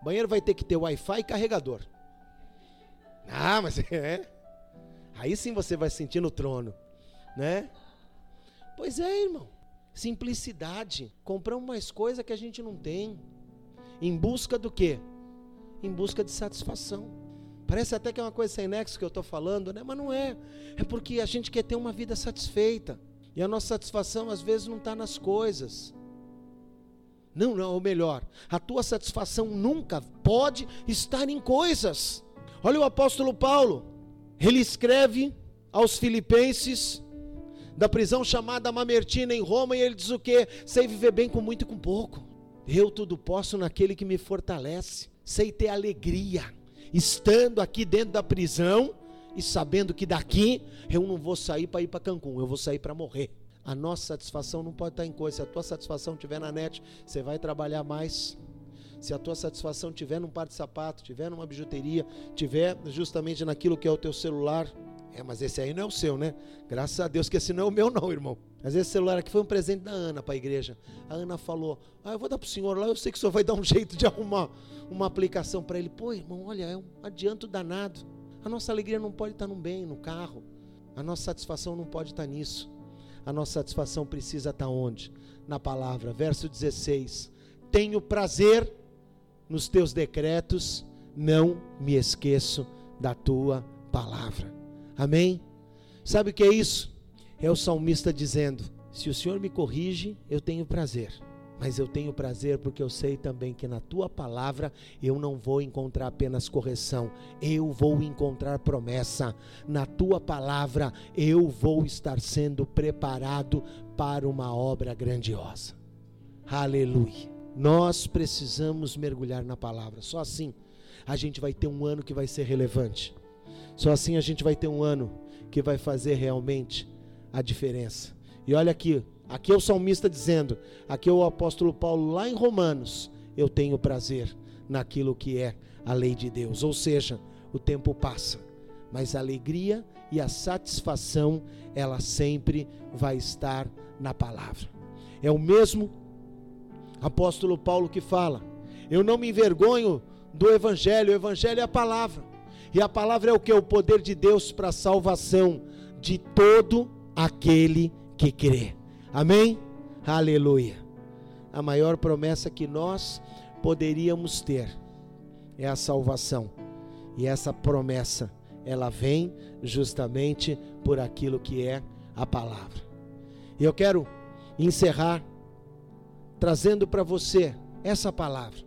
O banheiro vai ter que ter Wi-Fi e carregador. Ah, mas é. Aí sim você vai sentir no trono, né? Pois é, irmão. Simplicidade. Compramos mais coisa que a gente não tem. Em busca do quê? Em busca de satisfação. Parece até que é uma coisa sem nexo que eu estou falando, né? Mas não é. É porque a gente quer ter uma vida satisfeita. E a nossa satisfação às vezes não está nas coisas. Não, não, ou melhor, a tua satisfação nunca pode estar em coisas. Olha o apóstolo Paulo, ele escreve aos filipenses, da prisão chamada Mamertina em Roma, e ele diz o quê? Sei viver bem com muito e com pouco, eu tudo posso naquele que me fortalece, sei ter alegria, estando aqui dentro da prisão, e sabendo que daqui eu não vou sair para ir para Cancún, eu vou sair para morrer. A nossa satisfação não pode estar em coisa. Se a tua satisfação estiver na net, você vai trabalhar mais. Se a tua satisfação estiver num par de sapato, estiver numa bijuteria, estiver justamente naquilo que é o teu celular, É, mas esse aí não é o seu, né? Graças a Deus que esse não é o meu não, irmão. Mas esse celular aqui foi um presente da Ana para a igreja. A Ana falou, ah, eu vou dar para o senhor lá, eu sei que o senhor vai dar um jeito de arrumar uma aplicação para ele. Pô, irmão, olha, é um adianto danado. A nossa alegria não pode estar num bem, no carro. A nossa satisfação não pode estar nisso. A nossa satisfação precisa estar onde? Na palavra. Verso dezesseis. Tenho prazer nos teus decretos, não me esqueço da tua palavra. Amém? Sabe o que é isso? É o salmista dizendo, se o Senhor me corrige, eu tenho prazer. Mas eu tenho prazer porque eu sei também que na tua palavra eu não vou encontrar apenas correção. Eu vou encontrar promessa. Na tua palavra eu vou estar sendo preparado para uma obra grandiosa. Aleluia. Nós precisamos mergulhar na palavra. Só assim a gente vai ter um ano que vai ser relevante. Só assim a gente vai ter um ano que vai fazer realmente a diferença. E olha aqui, aqui é o salmista dizendo, aqui é o apóstolo Paulo lá em Romanos, eu tenho prazer naquilo que é a lei de Deus. Ou seja, o tempo passa, mas a alegria e a satisfação, ela sempre vai estar na palavra. É o mesmo apóstolo Paulo que fala, eu não me envergonho do evangelho, o evangelho é a palavra. E a palavra é o que? O poder de Deus para a salvação de todo aquele que crê. Amém? Aleluia. A maior promessa que nós poderíamos ter é a salvação. E essa promessa, ela vem justamente por aquilo que é a palavra. E eu quero encerrar trazendo para você essa palavra.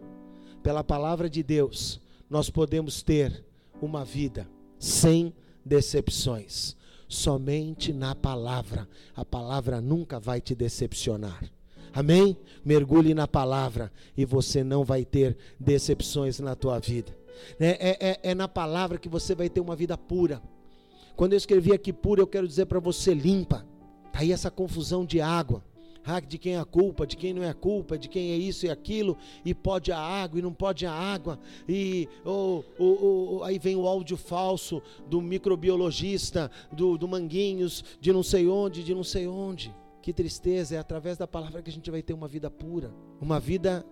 Pela palavra de Deus, nós podemos ter uma vida sem decepções, somente na palavra. A palavra nunca vai te decepcionar. Amém? Mergulhe na palavra e você não vai ter decepções na tua vida. É, é, é na palavra que você vai ter uma vida pura. Quando eu escrevi aqui pura, eu quero dizer para você limpa. Está aí essa confusão de água. Ah, de quem é a culpa, de quem não é a culpa, de quem é isso e aquilo, e pode a água e não pode a água, e oh, oh, oh, aí vem o áudio falso do microbiologista, do, do Manguinhos, de não sei onde, de não sei onde. Que tristeza, é através da palavra que a gente vai ter uma vida pura, uma vida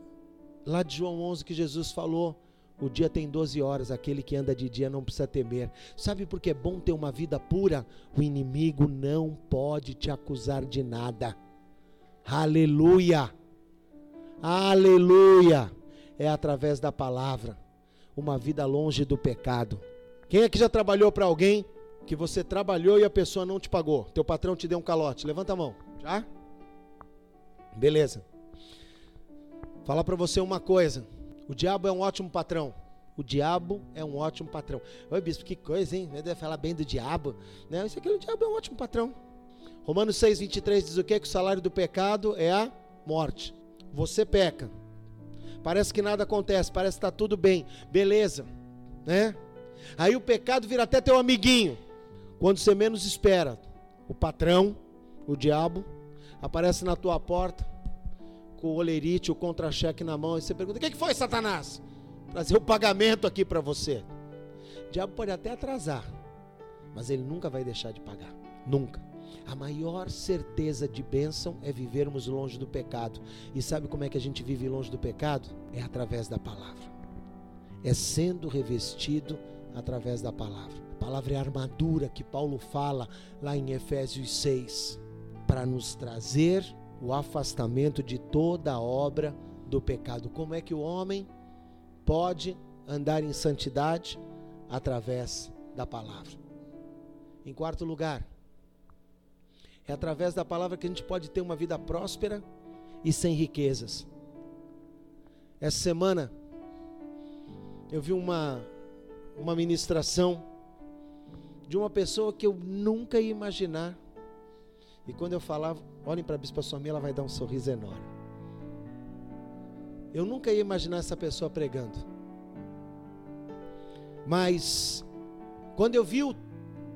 lá de João onze que Jesus falou, o dia tem doze horas, aquele que anda de dia não precisa temer. Sabe por que é bom ter uma vida pura? O inimigo não pode te acusar de nada. Aleluia, aleluia, é através da palavra, uma vida longe do pecado. Quem aqui já trabalhou para alguém, que você trabalhou e a pessoa não te pagou, teu patrão te deu um calote, levanta a mão, já? Beleza, falar para você uma coisa, o diabo é um ótimo patrão. O diabo é um ótimo patrão. Oi bispo, que coisa hein, deve falar bem do diabo, né? Isso aqui, o diabo é um ótimo patrão. Romanos seis, vinte e três diz o quê? Que o salário do pecado é a morte. Você peca. Parece que nada acontece, parece que está tudo bem. Beleza, né? Aí o pecado vira até teu amiguinho. Quando você menos espera, o patrão, o diabo, aparece na tua porta, com o olerite, o contra-cheque na mão, e você pergunta, o que foi, Satanás? Trazer o pagamento aqui para você. O diabo pode até atrasar, mas ele nunca vai deixar de pagar. Nunca. A maior certeza de bênção é vivermos longe do pecado. E sabe como é que a gente vive longe do pecado? É através da palavra. É sendo revestido através da palavra. A palavra é a armadura que Paulo fala lá em Efésios seis, para nos trazer o afastamento de toda a obra do pecado. Como é que o homem pode andar em santidade? Através da palavra. Em quarto lugar, é através da palavra que a gente pode ter uma vida próspera e sem riquezas. Essa semana, eu vi uma, uma ministração de uma pessoa que eu nunca ia imaginar. E quando eu falar, olhem para a bispa Sônia, ela vai dar um sorriso enorme. Eu nunca ia imaginar essa pessoa pregando. Mas, quando eu vi o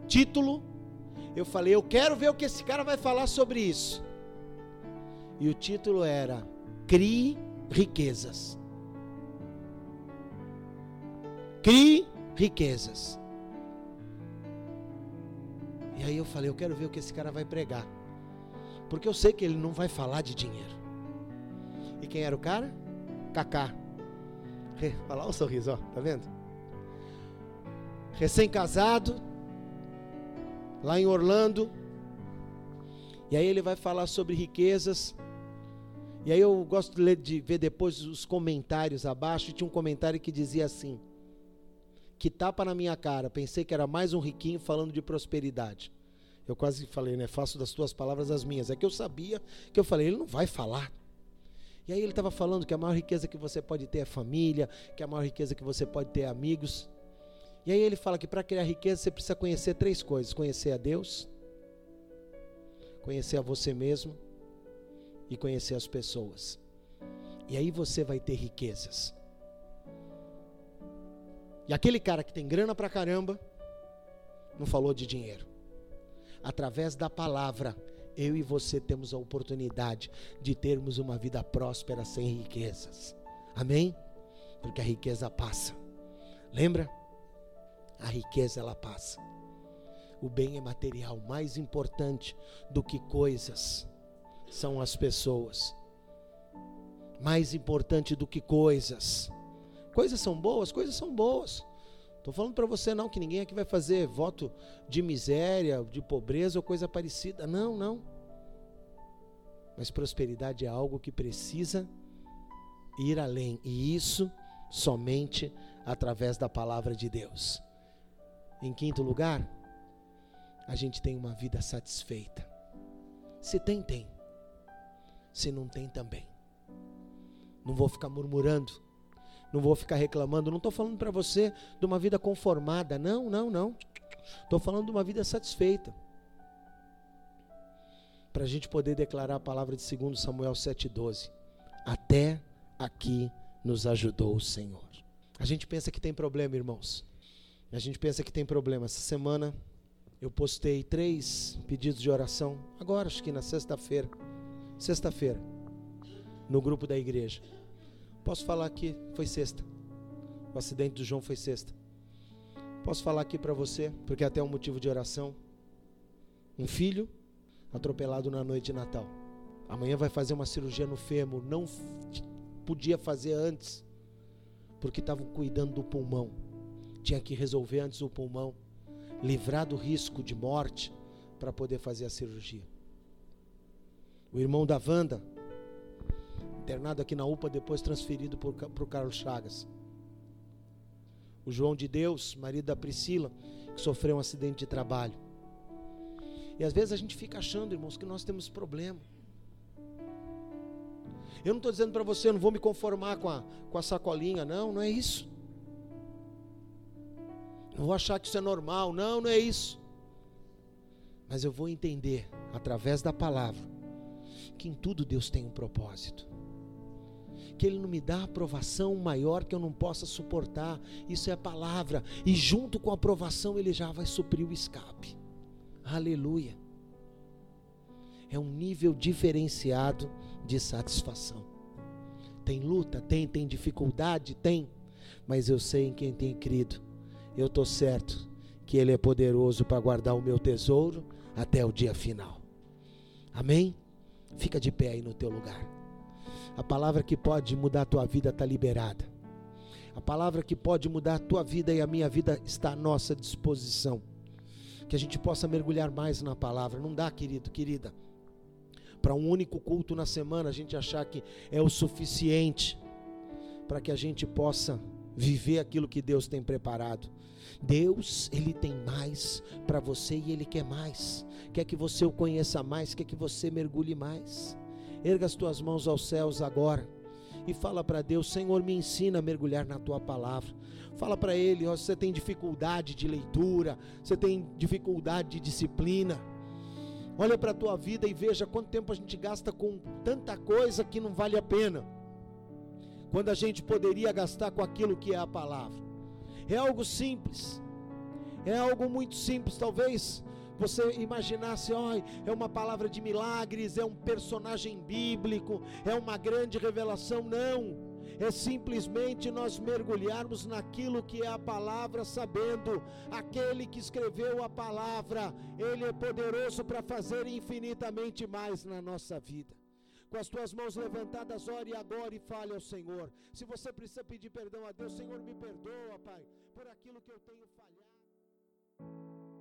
título, eu falei, eu quero ver o que esse cara vai falar sobre isso. E o título era, Crie Riquezas. Crie Riquezas. E aí eu falei, eu quero ver o que esse cara vai pregar. Porque eu sei que ele não vai falar de dinheiro. E quem era o cara? Cacá. Olha lá o sorriso, ó, tá vendo? Recém-casado, lá em Orlando. E aí ele vai falar sobre riquezas. E aí eu gosto de, ler, de ver depois os comentários abaixo. E tinha um comentário que dizia assim: que tapa na minha cara, pensei que era mais um riquinho falando de prosperidade. Eu quase falei, né? Faço das tuas palavras as minhas. É que eu sabia que eu falei, ele não vai falar. E aí ele estava falando que a maior riqueza que você pode ter é família, que a maior riqueza que você pode ter é amigos. E aí ele fala que para criar riqueza você precisa conhecer três coisas: conhecer a Deus, conhecer a você mesmo e conhecer as pessoas. E aí você vai ter riquezas. E aquele cara que tem grana pra caramba não falou de dinheiro. Através da palavra, eu e você temos a oportunidade de termos uma vida próspera sem riquezas. Amém? Porque a riqueza passa. Lembra? A riqueza, ela passa. O bem é material. Mais importante do que coisas são as pessoas. Mais importante do que coisas. Coisas são boas, coisas são boas. Estou falando para você não, que ninguém aqui vai fazer voto de miséria, de pobreza ou coisa parecida. Não, não. Mas prosperidade é algo que precisa ir além. E isso somente através da palavra de Deus. Em quinto lugar, a gente tem uma vida satisfeita. Se tem, tem. Se não tem, também. Não vou ficar murmurando. Não vou ficar reclamando. Não estou falando para você de uma vida conformada. Não, não, não. Estou falando de uma vida satisfeita. Para a gente poder declarar a palavra de dois Samuel sete, doze. Até aqui nos ajudou o Senhor. A gente pensa que tem problema, irmãos. A gente pensa que tem problema. Essa semana eu postei três pedidos de oração. Agora, acho que na sexta-feira. Sexta-feira. No grupo da igreja. Posso falar que foi sexta. O acidente do João foi sexta. Posso falar aqui para você, porque até é um motivo de oração. Um filho atropelado na noite de Natal. Amanhã vai fazer uma cirurgia no fêmur. Não podia fazer antes, porque estavam cuidando do pulmão. Tinha que resolver antes o pulmão, livrar do risco de morte, para poder fazer a cirurgia. O irmão da Wanda, internado aqui na U P A, depois transferido para o Carlos Chagas. O João de Deus, marido da Priscila, que sofreu um acidente de trabalho. E às vezes a gente fica achando, irmãos, que nós temos problema. Eu não estou dizendo para você, eu não vou me conformar com a, com a sacolinha, não, não é isso. Não vou achar que isso é normal, não, não é isso. Mas eu vou entender, através da palavra, que em tudo Deus tem um propósito. Que Ele não me dá aprovação maior que eu não possa suportar. Isso é a palavra. E junto com a aprovação Ele já vai suprir o escape. Aleluia. É um nível diferenciado de satisfação. Tem luta, tem, tem dificuldade, tem. Mas eu sei em quem tem crido. Eu estou certo que Ele é poderoso para guardar o meu tesouro até o dia final. Amém? Fica de pé aí no teu lugar. A palavra que pode mudar a tua vida está liberada. A palavra que pode mudar a tua vida e a minha vida está à nossa disposição. Que a gente possa mergulhar mais na palavra. Não dá, querido, querida, para um único culto na semana a gente achar que é o suficiente para que a gente possa viver aquilo que Deus tem preparado. Deus, Ele tem mais para você e Ele quer mais. Quer que você o conheça mais, quer que você mergulhe mais. Erga as tuas mãos aos céus agora e fala para Deus: Senhor, me ensina a mergulhar na tua palavra. Fala para Ele: ó, você tem dificuldade de leitura, você tem dificuldade de disciplina. Olha para a tua vida e veja quanto tempo a gente gasta com tanta coisa que não vale a pena, quando a gente poderia gastar com aquilo que é a palavra. É algo simples, é algo muito simples. Talvez você imaginasse, ó, é uma palavra de milagres, é um personagem bíblico, é uma grande revelação. Não, é simplesmente nós mergulharmos naquilo que é a palavra, sabendo aquele que escreveu a palavra, ele é poderoso para fazer infinitamente mais na nossa vida. Com as tuas mãos levantadas, ore agora e fale ao Senhor. Se você precisa pedir perdão a Deus, Senhor, me perdoa, Pai, por aquilo que eu tenho falhado.